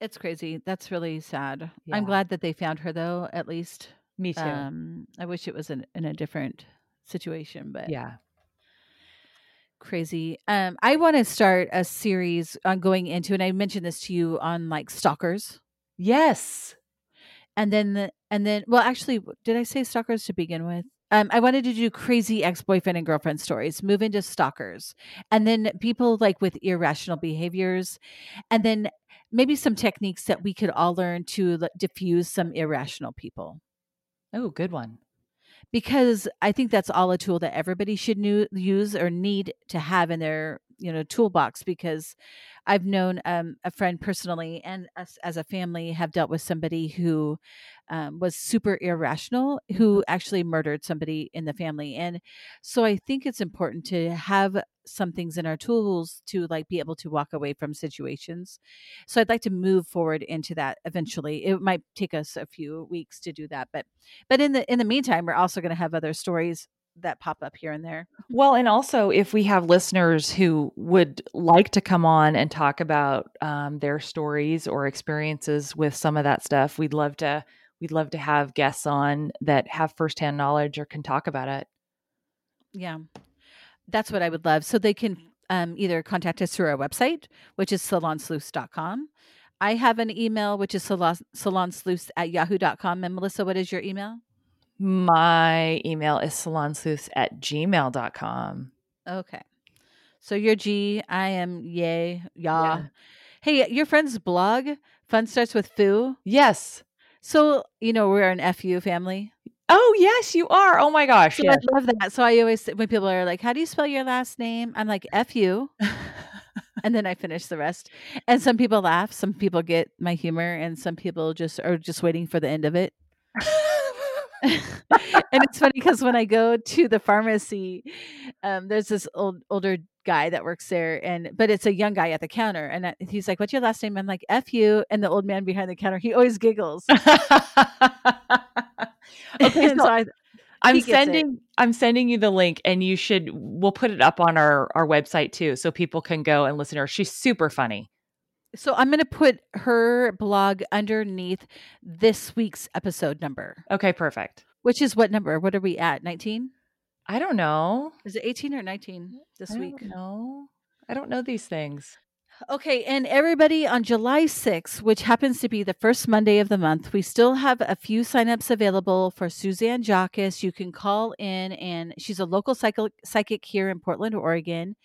It's crazy. That's really sad. Yeah. I'm glad that they found her, though, at least. Me too. Um, I wish it was in, in a different situation, but yeah, crazy. Um, I want to start a series on going into, and I mentioned this to you, on like stalkers. Yes. And then, the, and then, well, actually, did I say stalkers to begin with? Um, I wanted to do crazy ex-boyfriend and girlfriend stories, move into stalkers, and then people like with irrational behaviors, and then maybe some techniques that we could all learn to l- diffuse some irrational people. Oh, good one. Because I think that's all a tool that everybody should new- use or need to have in their, you know, toolbox, because I've known um, a friend personally, and us as a family have dealt with somebody who um, was super irrational, who actually murdered somebody in the family. And so I think it's important to have some things in our tools to like be able to walk away from situations. So I'd like to move forward into that eventually. It might take us a few weeks to do that, but, but in the, in the meantime, we're also going to have other stories that pop up here and there. Well, and also if we have listeners who would like to come on and talk about um, their stories or experiences with some of that stuff, we'd love to, we'd love to have guests on that have firsthand knowledge or can talk about it. Yeah. That's what I would love. So they can um, either contact us through our website, which is salon sleuth dot com. I have an email, which is salon sleuth at yahoo dot com. And Melissa, what is your email? My email is salon sleuth at gmail dot com. Okay. So you're G, I am yay, yah. Yeah. Hey, your friend's blog, Fun Starts with Foo. Yes. So, you know, we're an F U family. Oh, yes, you are. Oh, my gosh. So yes. I love that. So I always, when people are like, how do you spell your last name? I'm like, F U. And then I finish the rest. And some people laugh. Some people get my humor. And some people just are just waiting for the end of it. And it's funny because when I go to the pharmacy, um, there's this old older guy that works there, and but it's a young guy at the counter, and I, he's like, "What's your last name?" I'm like, "F you." And the old man behind the counter, he always giggles. Okay, so, so I, I'm sending it. I'm sending you the link, and you should we'll put it up on our our website too, so people can go and listen to her. She's super funny. So I'm going to put her blog underneath this week's episode number. Okay, perfect. Which is what number? What are we at? nineteen? I don't know. Is it eighteen or nineteen this I week? I don't know. I don't know these things. Okay, and everybody, on July sixth, which happens to be the first Monday of the month, we still have a few signups available for Suzanne Jakis. You can call in, and she's a local psych- psychic here in Portland, Oregon.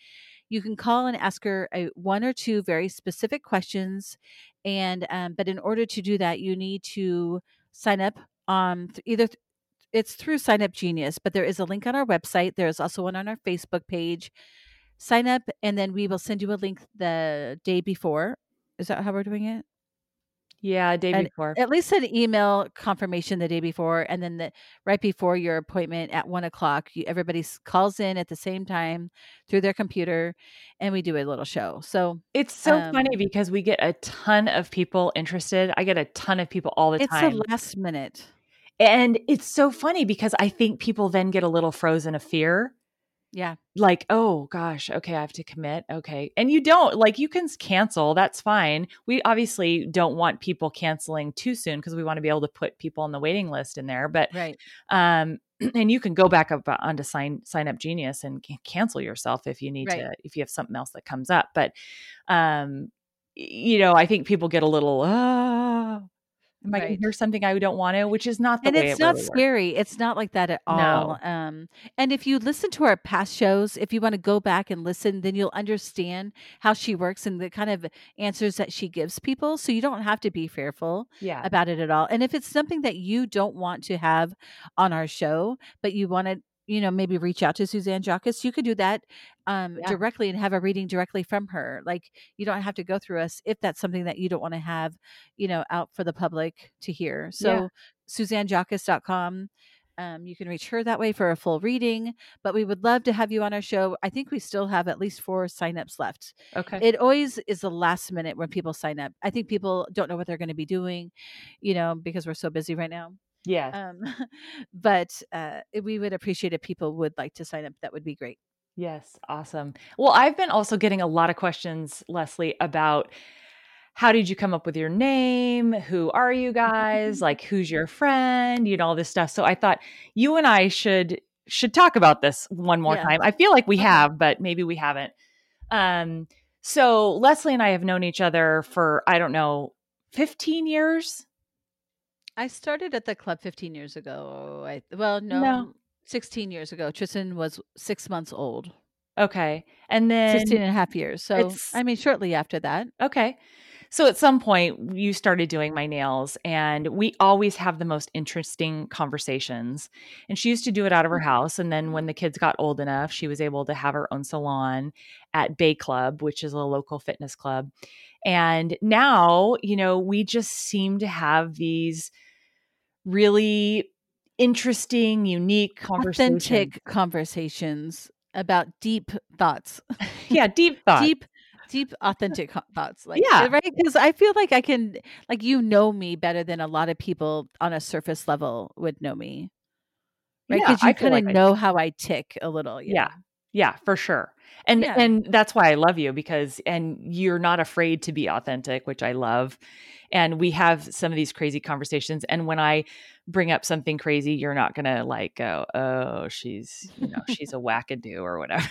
You can call and ask her a, one or two very specific questions. And, um, but in order to do that, you need to sign up on th- either th- it's through Sign Up Genius, but there is a link on our website. There's also one on our Facebook page. Sign up, and then we will send you a link the day before. Is that how we're doing it? Yeah, day and before. At least an email confirmation the day before, and then the, right before your appointment at one o'clock, you, everybody calls in at the same time through their computer, and we do a little show. So it's so um, funny because we get a ton of people interested. I get a ton of people all the it's time. It's the last minute, and it's so funny because I think people then get a little frozen of fear. Yeah. Like, oh gosh, okay, I have to commit. Okay. And you don't, like, you can cancel. That's fine. We obviously don't want people canceling too soon because we want to be able to put people on the waiting list in there. But, right. um, and you can go back up onto sign, sign up Genius and can cancel yourself if you need right. to, if you have something else that comes up. But, um, you know, I think people get a little, oh, am I right. going to hear something I don't want to, which is not the and way it And it's not really scary. Works. It's not like that at all. No. Um, and if you listen to our past shows, if you want to go back and listen, then you'll understand how she works and the kind of answers that she gives people. So you don't have to be fearful yeah. about it at all. And if it's something that you don't want to have on our show, but you want to, you know, maybe reach out to Suzanne Jakis, you could do that um, yeah. directly and have a reading directly from her. Like, you don't have to go through us if that's something that you don't want to have, you know, out for the public to hear. So yeah. Suzanne Jakis dot com. Um, you can reach her that way for a full reading, but we would love to have you on our show. I think we still have at least four signups left. Okay. It always is the last minute when people sign up. I think people don't know what they're going to be doing, you know, because we're so busy right now. Yeah. Um, but uh, we would appreciate if people would like to sign up. That would be great. Yes. Awesome. Well, I've been also getting a lot of questions, Leslie, about how did you come up with your name? Who are you guys? Like, who's your friend? You know, all this stuff. So I thought you and I should, should talk about this one more yeah. time. I feel like we have, but maybe we haven't. Um, so Leslie and I have known each other for, I don't know, fifteen years. I started at the club fifteen years ago. I, well, no, no, sixteen years ago. Tristan was six months old. Okay. And then sixteen and a half years. So I mean, shortly after that. Okay. So at some point you started doing my nails, and we always have the most interesting conversations, and she used to do it out of her house. And then when the kids got old enough, she was able to have her own salon at Bay Club, which is a local fitness club. And now, you know, we just seem to have these really interesting, unique conversations. Authentic conversations about deep thoughts. Yeah, deep thoughts. Deep, deep, authentic thoughts. Like, yeah. Right? Because I feel like I can, like, you know me better than a lot of people on a surface level would know me. Right? Because yeah, you kind of like know I how I tick a little. Yeah. yeah. Yeah, for sure. And yeah. and that's why I love you, because and you're not afraid to be authentic, which I love. And we have some of these crazy conversations. And when I bring up something crazy, you're not going to like go, oh, she's, you know, she's a wackadoo or whatever.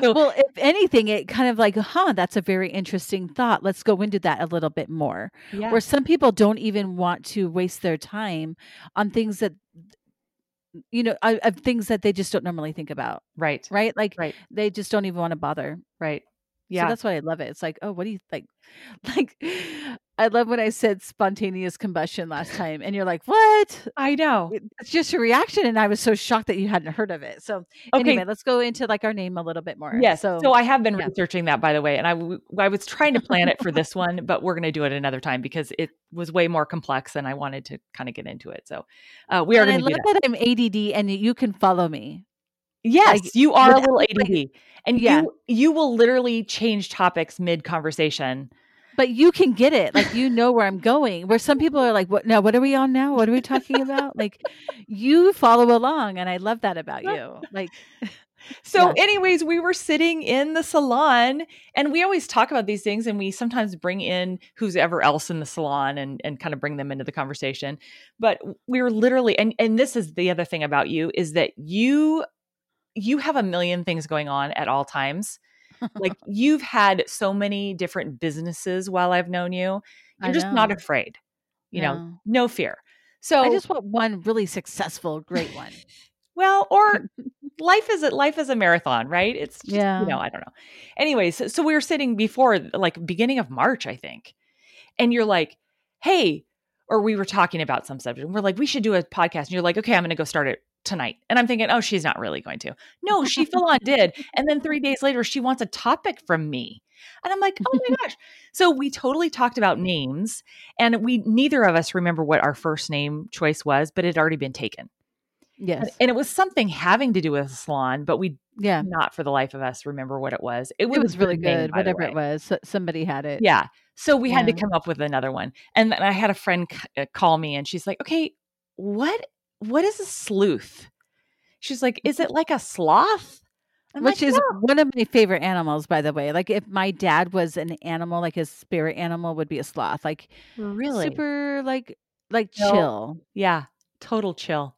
So, well, if anything, it kind of like, huh, that's a very interesting thought. Let's go into that a little bit more. Yeah. Where some people don't even want to waste their time on things that, you know, of, of things that they just don't normally think about. Right. Right. Like right. They just don't even want to bother. Right. Yeah. So that's why I love it. It's like, oh, what do you think? Like, I love when I said spontaneous combustion last time and you're like, what? I know. It's just your reaction. And I was so shocked that you hadn't heard of it. So okay. Anyway, let's go into like our name a little bit more. Yes. So, so I have been yeah. researching that, by the way, and I, w- I was trying to plan it for this one, but we're going to do it another time because it was way more complex and I wanted to kind of get into it. So uh, we are going to do that. I love that I'm A D D and you can follow me. Yes, like, you are a little A D D, and yeah. you you will literally change topics mid conversation. But you can get it, like you know where I'm going. Where some people are like, "What now? What are we on now? What are we talking about?" Like, you follow along, and I love that about you. Like, so yeah. anyways, we were sitting in the salon, and we always talk about these things, and we sometimes bring in who's ever else in the salon, and and kind of bring them into the conversation. But we were literally, and and this is the other thing about you is that you. you have a million things going on at all times. Like you've had so many different businesses while I've known you. You're just not afraid, you no. know, no fear. So I just want one really successful, great one. Well, or life is a, life is a marathon, right? It's, just, yeah. you know, I don't know. Anyways. So, so we were sitting before like beginning of March, I think. And you're like, hey, or we were talking about some subject and we're like, we should do a podcast. And you're like, okay, I'm going to go start it tonight. And I'm thinking, oh, she's not really going to. No, she full on did. And then three days later, she wants a topic from me. And I'm like, oh my gosh. So we totally talked about names and we, neither of us remember what our first name choice was, but it had already been taken. Yes. And, and it was something having to do with a salon, but we yeah. not for the life of us remember what it was. It, it was, was really good. Name, whatever it was. So, somebody had it. Yeah. So we yeah. had to come up with another one. And then I had a friend c- call me and she's like, okay, what What is a sleuth? She's like, is it like a sloth? I'm Which like, is no. one of my favorite animals, by the way. Like if my dad was an animal, like his spirit animal would be a sloth. Like really super like, like chill. chill. Yeah. Total chill.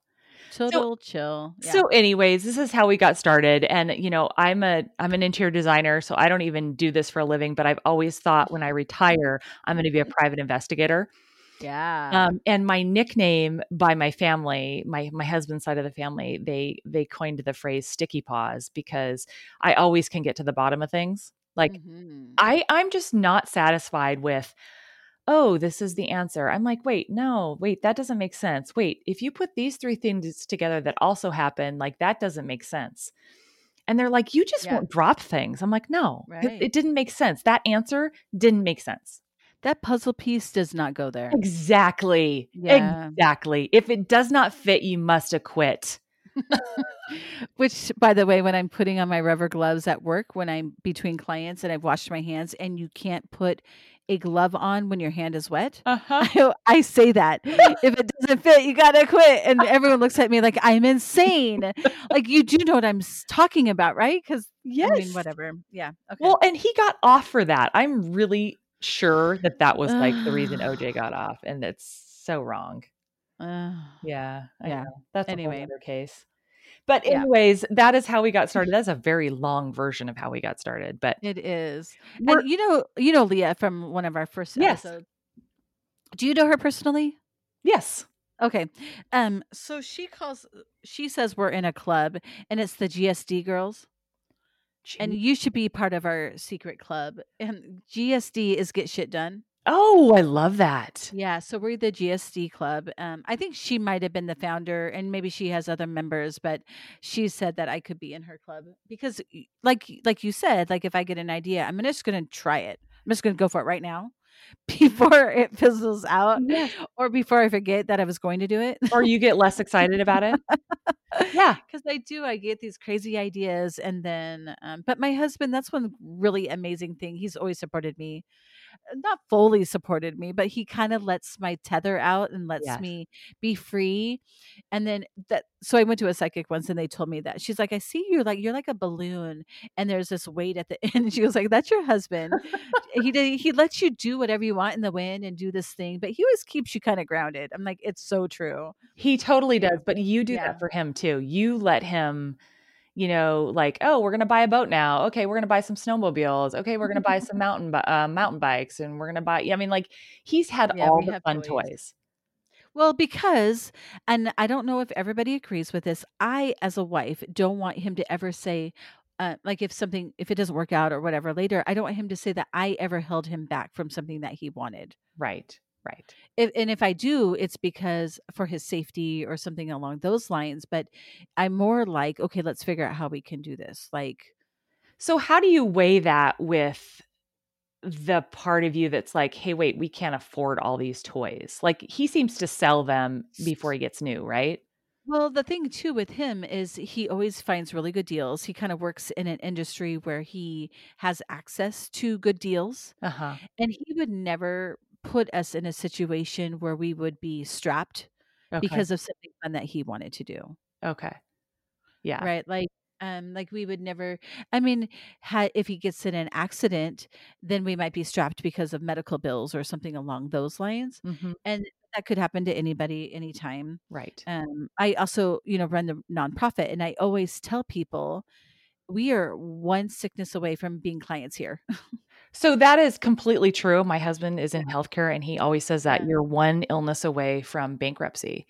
Total so, chill. Yeah. So anyways, this is how we got started. And you know, I'm a, I'm an interior designer, so I don't even do this for a living, but I've always thought when I retire, I'm going to be a private investigator. Yeah. Um, and my nickname by my family, my, my husband's side of the family, they, they coined the phrase sticky paws because I always can get to the bottom of things. Like mm-hmm. I, I'm just not satisfied with, oh, this is the answer. I'm like, wait, no, wait, that doesn't make sense. Wait, if you put these three things together that also happen, like that doesn't make sense. And they're like, you just yeah. won't drop things. I'm like, no, right. it, it didn't make sense. That answer didn't make sense. That puzzle piece does not go there. Exactly. Yeah. Exactly. If it does not fit, you must acquit. Which, by the way, when I'm putting on my rubber gloves at work, when I'm between clients and I've washed my hands and you can't put a glove on when your hand is wet, uh-huh. I, I say that. If it doesn't fit, you got to quit. And everyone looks at me like I'm insane. Like, you do know what I'm talking about, right? Because, yes. I mean, whatever. Yeah. Okay. Well, and he got off for that. I'm really... sure that that was like the reason O J got off, and it's so wrong. Uh, yeah, I yeah. Know. That's anyway. A whole other case. But anyways, yeah. that is how we got started. That's a very long version of how we got started, but it is. And you know, you know, Leah from one of our first yes. episodes. Do you know her personally? Yes. Okay. Um. So she calls. She says we're in a club, and it's the G S D girls. Jeez. And you should be part of our secret club. And G S D is Get Shit Done. Oh, I love that. Yeah. So we're the G S D club. Um, I think she might have been the founder and maybe she has other members, but she said that I could be in her club because like, like you said, like if I get an idea, I'm just going to try it. I'm just going to go for it right now before it fizzles out yeah. or before I forget that I was going to do it. Or you get less excited about it. Yeah. Cause I do, I get these crazy ideas and then, um, but my husband, that's one really amazing thing. He's always supported me. not fully supported me, but he kind of lets my tether out and lets yes. me be free. And then that, so I went to a psychic once and they told me that. She's like, I see you like, you're like a balloon and there's this weight at the end. She was like, that's your husband. he did, he lets you do whatever you want in the wind and do this thing, but he always keeps you kind of grounded. I'm like, it's so true. He totally does. But you do yeah. that for him too. You let him, you know, like, oh, we're going to buy a boat now. Okay. We're going to buy some snowmobiles. Okay. We're going to buy some mountain, uh, mountain bikes and we're going to buy, I mean, like he's had yeah, all the fun toys. toys. Well, because, and I don't know if everybody agrees with this. I, as a wife, don't want him to ever say, Uh, like if something, if it doesn't work out or whatever later, I don't want him to say that I ever held him back from something that he wanted. Right. Right. If, and if I do, it's because for his safety or something along those lines, but I'm more like, okay, let's figure out how we can do this. Like, so how do you weigh that with the part of you that's like, hey, wait, we can't afford all these toys. Like he seems to sell them before he gets new, right? Well, the thing too with him is he always finds really good deals. He kind of works in an industry where he has access to good deals. Uh-huh. And he would never put us in a situation where we would be strapped okay. because of something fun that he wanted to do. Okay. Yeah. Right. Like, um, like we would never, I mean, ha- if he gets in an accident, then we might be strapped because of medical bills or something along those lines. Mm-hmm. And that could happen to anybody, anytime. Right. Um, I also, you know, run the nonprofit and I always tell people we are one sickness away from being clients here. So that is completely true. My husband is in healthcare and he always says that yeah. you're one illness away from bankruptcy.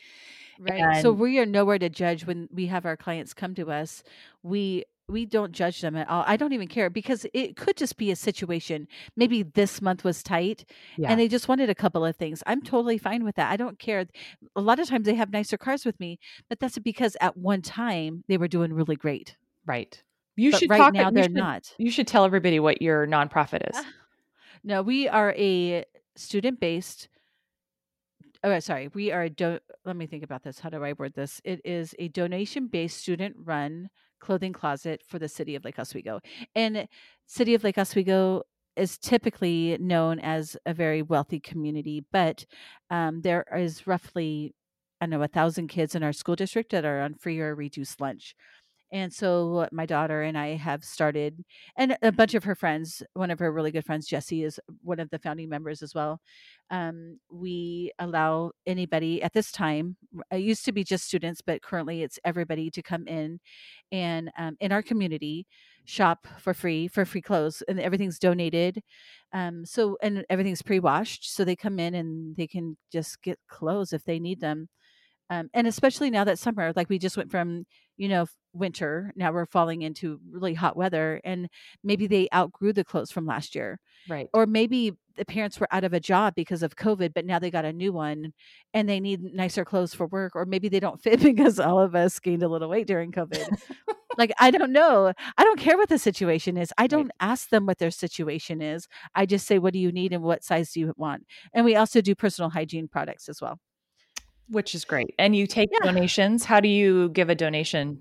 Right. And so we are nowhere to judge when we have our clients come to us. We We don't judge them at all. I don't even care because it could just be a situation. Maybe this month was tight yeah. and they just wanted a couple of things. I'm totally fine with that. I don't care. A lot of times they have nicer cars with me, but that's because at one time they were doing really great. Right. You but should right talk now they're should, not. You should tell everybody what your nonprofit is. Uh, no, we are a student-based Oh, sorry. We are, do- let me think about this. How do I word this? It is a donation-based student-run clothing closet for the city of Lake Oswego. And city of Lake Oswego is typically known as a very wealthy community, but um, there is roughly, I don't know, a thousand kids in our school district that are on free or reduced lunch. And so my daughter and I have started, and a bunch of her friends, one of her really good friends, Jessie, is one of the founding members as well. Um, we allow anybody at this time, it used to be just students, but currently it's everybody to come in and um, in our community shop for free, for free clothes, and everything's donated. Um, so, and everything's pre-washed. So they come in and they can just get clothes if they need them. Um, and especially now that summer, like we just went from, you know, winter, now we're falling into really hot weather and maybe they outgrew the clothes from last year. Right. Or maybe the parents were out of a job because of COVID, but now they got a new one and they need nicer clothes for work. Or maybe they don't fit because all of us gained a little weight during COVID. Like, I don't know. I don't care what the situation is. I don't right. ask them what their situation is. I just say, what do you need and what size do you want? And we also do personal hygiene products as well. Which is great. And you take yeah. donations. How do you give a donation?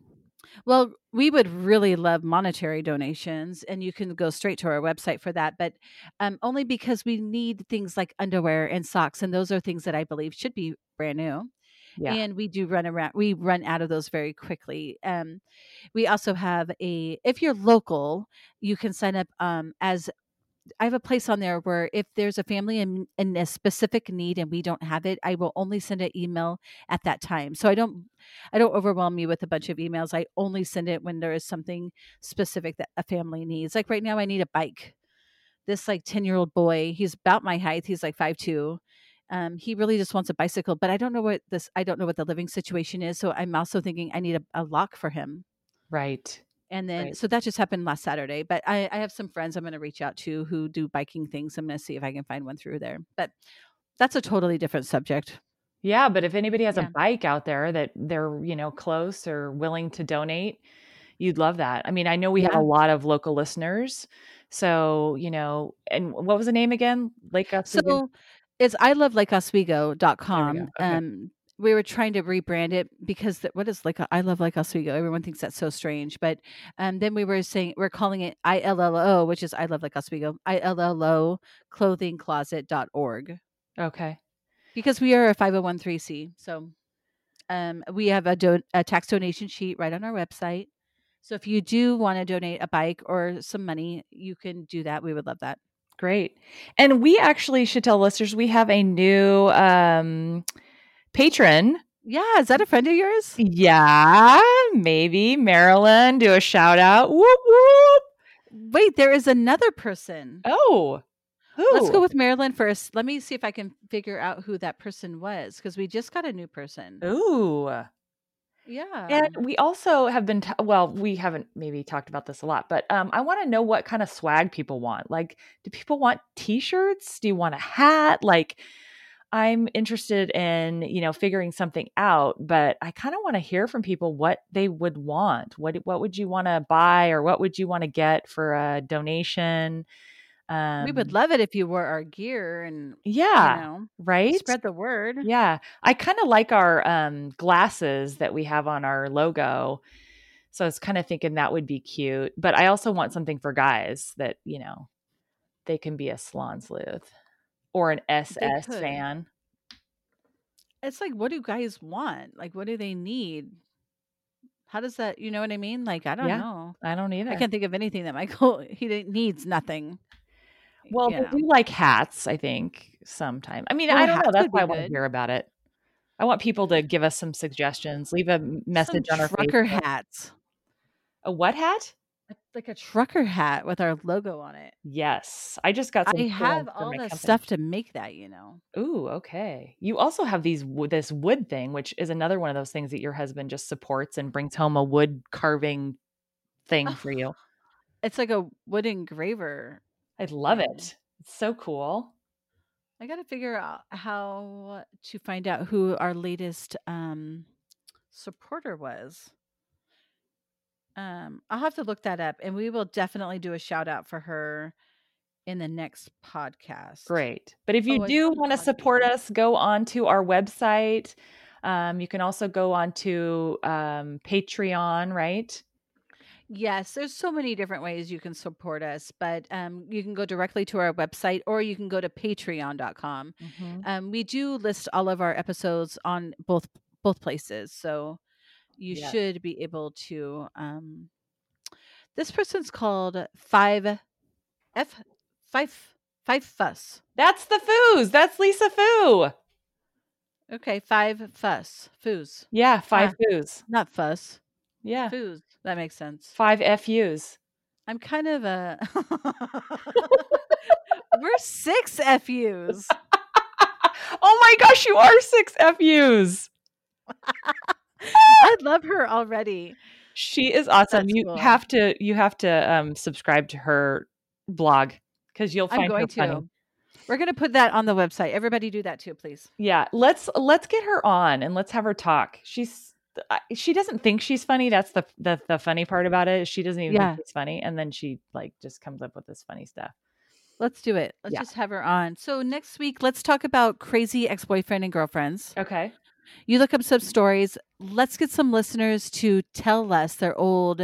Well, we would really love monetary donations and you can go straight to our website for that, but um, only because we need things like underwear and socks. And those are things that I believe should be brand new. Yeah. And we do run around, we run out of those very quickly. Um, we also have a, if you're local, you can sign up um, as I have a place on there where if there's a family in, in a specific need and we don't have it, I will only send an email at that time. So I don't, I don't overwhelm you with a bunch of emails. I only send it when there is something specific that a family needs. Like right now I need a bike. This like ten year old boy, he's about my height. He's like five two. Um, he really just wants a bicycle, but I don't know what this, I don't know what the living situation is. So I'm also thinking I need a, a lock for him. Right. And then, right. so that just happened last Saturday, but I, I have some friends I'm going to reach out to who do biking things. I'm going to see if I can find one through there, but that's a totally different subject. Yeah. But if anybody has yeah. a bike out there that they're, you know, close or willing to donate, you'd love that. I mean, I know we yeah. have a lot of local listeners, so, you know, and what was the name again? Lake Oswego. So it's I love lake oswego dot com. Okay. Um, we were trying to rebrand it because the, what is like, I love Lake Oswego. Everyone thinks that's so strange. But um, then we were saying, we're calling it I L L O, which is I love Lake Oswego, I L L O clothing closet dot org. Okay. Because we are a five oh one c. So um, we have a, do- a tax donation sheet right on our website. So if you do want to donate a bike or some money, you can do that. We would love that. Great. And we actually should tell listeners we have a new um, patron. Yeah. Is that a friend of yours? Yeah. Maybe Marilyn. Do a shout out. Whoop, whoop. Wait, there is another person. Oh. Who? Let's go with Marilyn first. Let me see if I can figure out who that person was, because we just got a new person. Ooh. Yeah. And we also have been, t- well, we haven't maybe talked about this a lot, but um, I want to know what kind of swag people want. Like, do people want t-shirts? Do you want a hat? Like, I'm interested in, you know, figuring something out, but I kind of want to hear from people what they would want. What, what would you want to buy, or what would you want to get for a donation? Um, we would love it if you wore our gear and, yeah, you know, right. Spread the word. Yeah. I kind of like our um, glasses that we have on our logo. So I was kind of thinking that would be cute, but I also want something for guys that, you know, they can be a Salon Sleuth or an S S fan. It's like, what do guys want? Like, what do they need? How does that, you know what I mean? Like, I don't yeah, know. I don't either. I can't think of anything that Michael, he needs nothing. Well, yeah. They do like hats, I think, sometimes. I mean, well, I don't know. That's why I want to hear about it. I want people to give us some suggestions. Leave a message some on our trucker Facebook. Hats. A what hat? Like a trucker hat with our logo on it. Yes. I just got some. I have all the company. Stuff to make that, you know. Ooh, okay. You also have these this wood thing, which is another one of those things that your husband just supports and brings home a wood carving thing oh, for you. It's like a wood engraver. I love it. It's so cool. I got to figure out how to find out who our latest um, supporter was. Um, I'll have to look that up, and we will definitely do a shout out for her in the next podcast. Great. But if you oh, do want to support us, go on to our website. Um, you can also go on to um, Patreon, right? Yes, there's so many different ways you can support us, but um, you can go directly to our website, or you can go to patreon dot com. Mm-hmm. Um, we do list all of our episodes on both both places, so you yeah. should be able to. Um, this person's called Five F Five Five Fuss. That's the Foos. That's Lisa Foo. Okay, Five Fuss Foos. Yeah, Five ah, Foos, not Fuss. Yeah, Foos. That makes sense. Five F U's. I'm kind of a. We're six F U's. Oh my gosh, you are six F U's. I love her already. She is awesome. That's you cool. have to you have to um, subscribe to her blog, because you'll find I'm going her funny. To. We're going to put that on the website. Everybody do that too, please. Yeah, let's let's get her on and let's have her talk. She's. She doesn't think she's funny. That's the the, the funny part about it. She doesn't even yeah. think it's funny, and then she like just comes up with this funny stuff. Let's do it. Let's yeah. just have her on. So next week, let's talk about crazy ex-boyfriend and girlfriends. Okay. You look up some stories. Let's get some listeners to tell us their old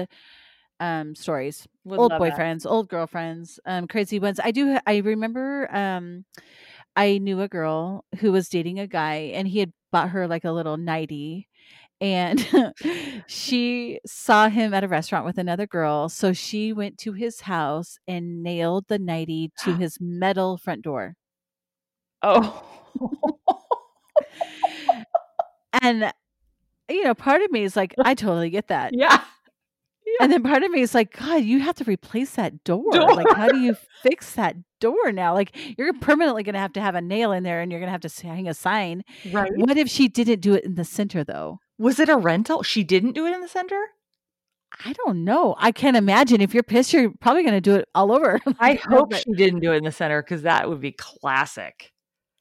um, stories, Would old boyfriends, that. Old girlfriends, um, crazy ones. I do. I remember. Um, I knew a girl who was dating a guy, and he had bought her like a little nightie. And she saw him at a restaurant with another girl. So she went to his house and nailed the nightie to his metal front door. Oh. And, you know, part of me is like, I totally get that. Yeah. yeah. And then part of me is like, God, you have to replace that door. door. Like, how do you fix that door now? Like, you're permanently going to have to have a nail in there, and you're going to have to hang a sign. Right. What if she didn't do it in the center, though? Was it a rental? She didn't do it in the center? I don't know. I can't imagine. If you're pissed, you're probably going to do it all over. I hope she didn't do it in the center, because that would be classic.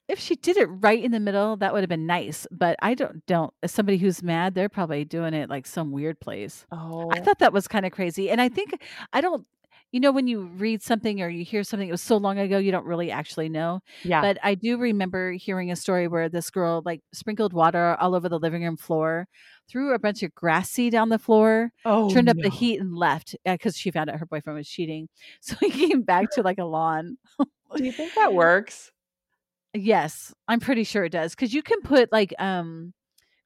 If she did it right in the middle, that would have been nice. But I don't, don't, as somebody who's mad, they're probably doing it like some weird place. Oh, I thought that was kind of crazy. And I think, I don't, you know, when you read something or you hear something, it was so long ago, you don't really actually know. Yeah. But I do remember hearing a story where this girl like sprinkled water all over the living room floor, threw a bunch of grass seed on the floor, oh, turned no. up the heat and left because she found out her boyfriend was cheating. So he came back to like a lawn. Do you think that works? Yes, I'm pretty sure it does. Because you can put like um,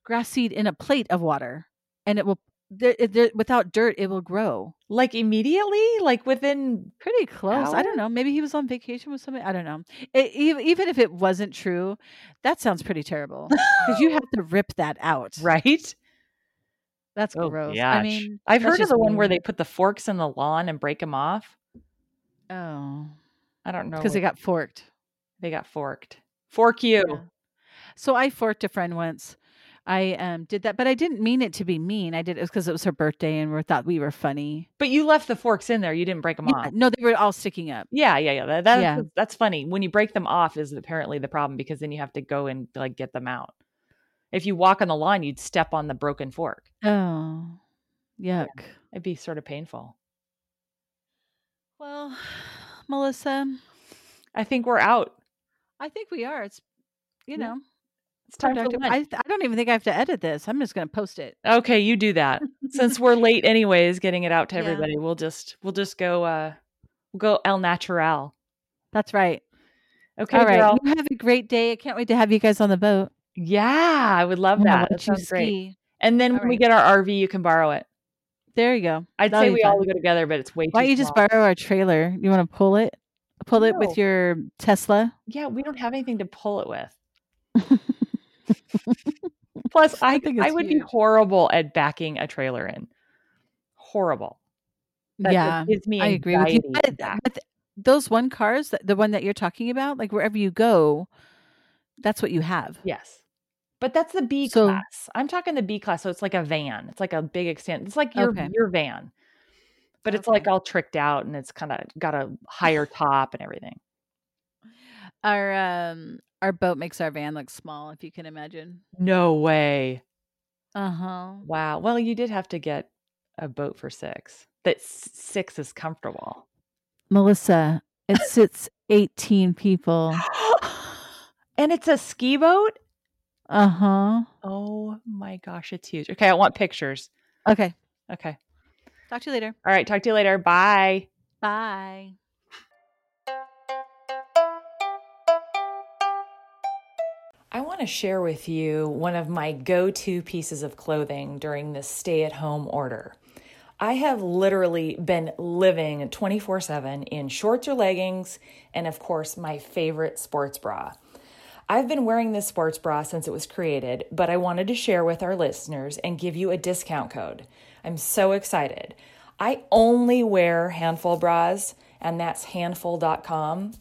grass seed in a plate of water and it will, there, there, without dirt, it will grow. Like immediately? Like within pretty close. Hours? I don't know. Maybe he was on vacation with somebody. I don't know. It, even if it wasn't true, that sounds pretty terrible. Because you have to rip that out. Right? That's oh, gross. Gosh. I mean, I've heard of the one weird. Where they put the forks in the lawn and break them off. Oh. I don't know. Because they got forked. They got forked. Fork you. Yeah. So I forked a friend once. I um did that, but I didn't mean it to be mean. I did it because it was her birthday and we thought we were funny. But you left the forks in there. You didn't break them yeah, off. No, they were all sticking up. Yeah, yeah, yeah. That, that, yeah. That's funny. When you break them off is apparently the problem because then you have to go and like get them out. If you walk on the lawn, you'd step on the broken fork. Oh, yuck. Yeah, it'd be sort of painful. Well, Melissa, I think we're out. I think we are. It's, you know, it's time for lunch. I, I don't even think I have to edit this. I'm just going to post it. Okay. You do that. Since we're late anyways, getting it out to yeah. everybody. We'll just, we'll just go, uh, we'll go El Natural. That's right. Okay. All right. Girl. You have a great day. I can't wait to have you guys on the boat. Yeah. I would love that. That sounds great. And then all when right. we get our R V, you can borrow it. There you go. I'd That'll say we fun. all go together, but it's way too Why don't you small. just borrow our trailer? You want to pull it? Pull no. it with your Tesla? Yeah, we don't have anything to pull it with. Plus, I I, think I would huge. be horrible at backing a trailer in. Horrible. That yeah, gives me I agree with you. But, but those one cars, the one that you're talking about, like wherever you go, that's what you have. Yes. But that's the B so, class. I'm talking the B class, so it's like a van. It's like a big extent. It's like your okay. your van. But it's okay. like all tricked out and it's kind of got a higher top and everything. Our um our boat makes our van look small, if you can imagine. No way. Uh-huh. Wow. Well, you did have to get a boat for six. That six is comfortable. Melissa, it sits eighteen people. And it's a ski boat? Uh-huh. Oh my gosh, it's huge. Okay, I want pictures. Okay. Okay. Talk to you later. All right. Talk to you later. Bye. Bye. I want to share with you one of my go-to pieces of clothing during this stay-at-home order. I have literally been living twenty-four seven in shorts or leggings and, of course, my favorite sports bra. I've been wearing this sports bra since it was created, but I wanted to share with our listeners and give you a discount code. I'm so excited. I only wear Handful bras, and that's handful dot com,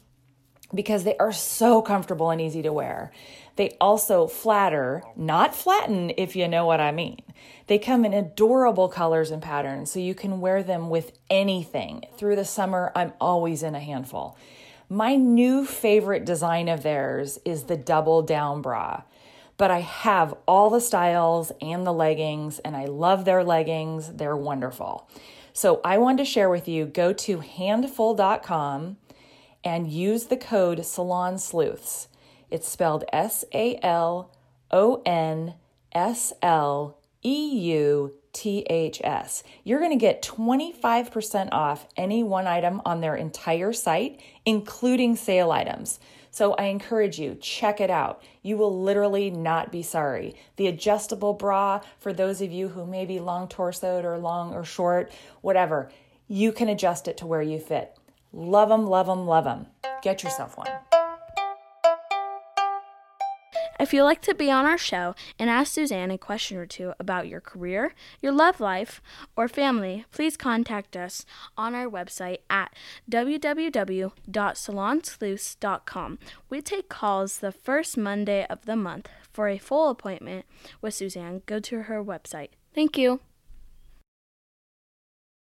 because they are so comfortable and easy to wear. They also flatter, not flatten, if you know what I mean. They come in adorable colors and patterns, so you can wear them with anything. Through the summer, I'm always in a Handful. My new favorite design of theirs is the double down bra. But I have all the styles and the leggings, and I love their leggings. They're wonderful. So I wanted to share with you, go to handful dot com and use the code Salon Sleuths. It's spelled S A L O N S L E U T H S. You're going to get twenty-five percent off any one item on their entire site, including sale items. So I encourage you, check it out. You will literally not be sorry. The adjustable bra, for those of you who may be long torsoed or long or short, whatever, you can adjust it to where you fit. Love them, love them, love them. Get yourself one. If you'd like to be on our show and ask Suzanne a question or two about your career, your love life, or family, please contact us on our website at w w w dot salon sleuths dot com. We take calls the first Monday of the month. For a full appointment with Suzanne, go to her website. Thank you.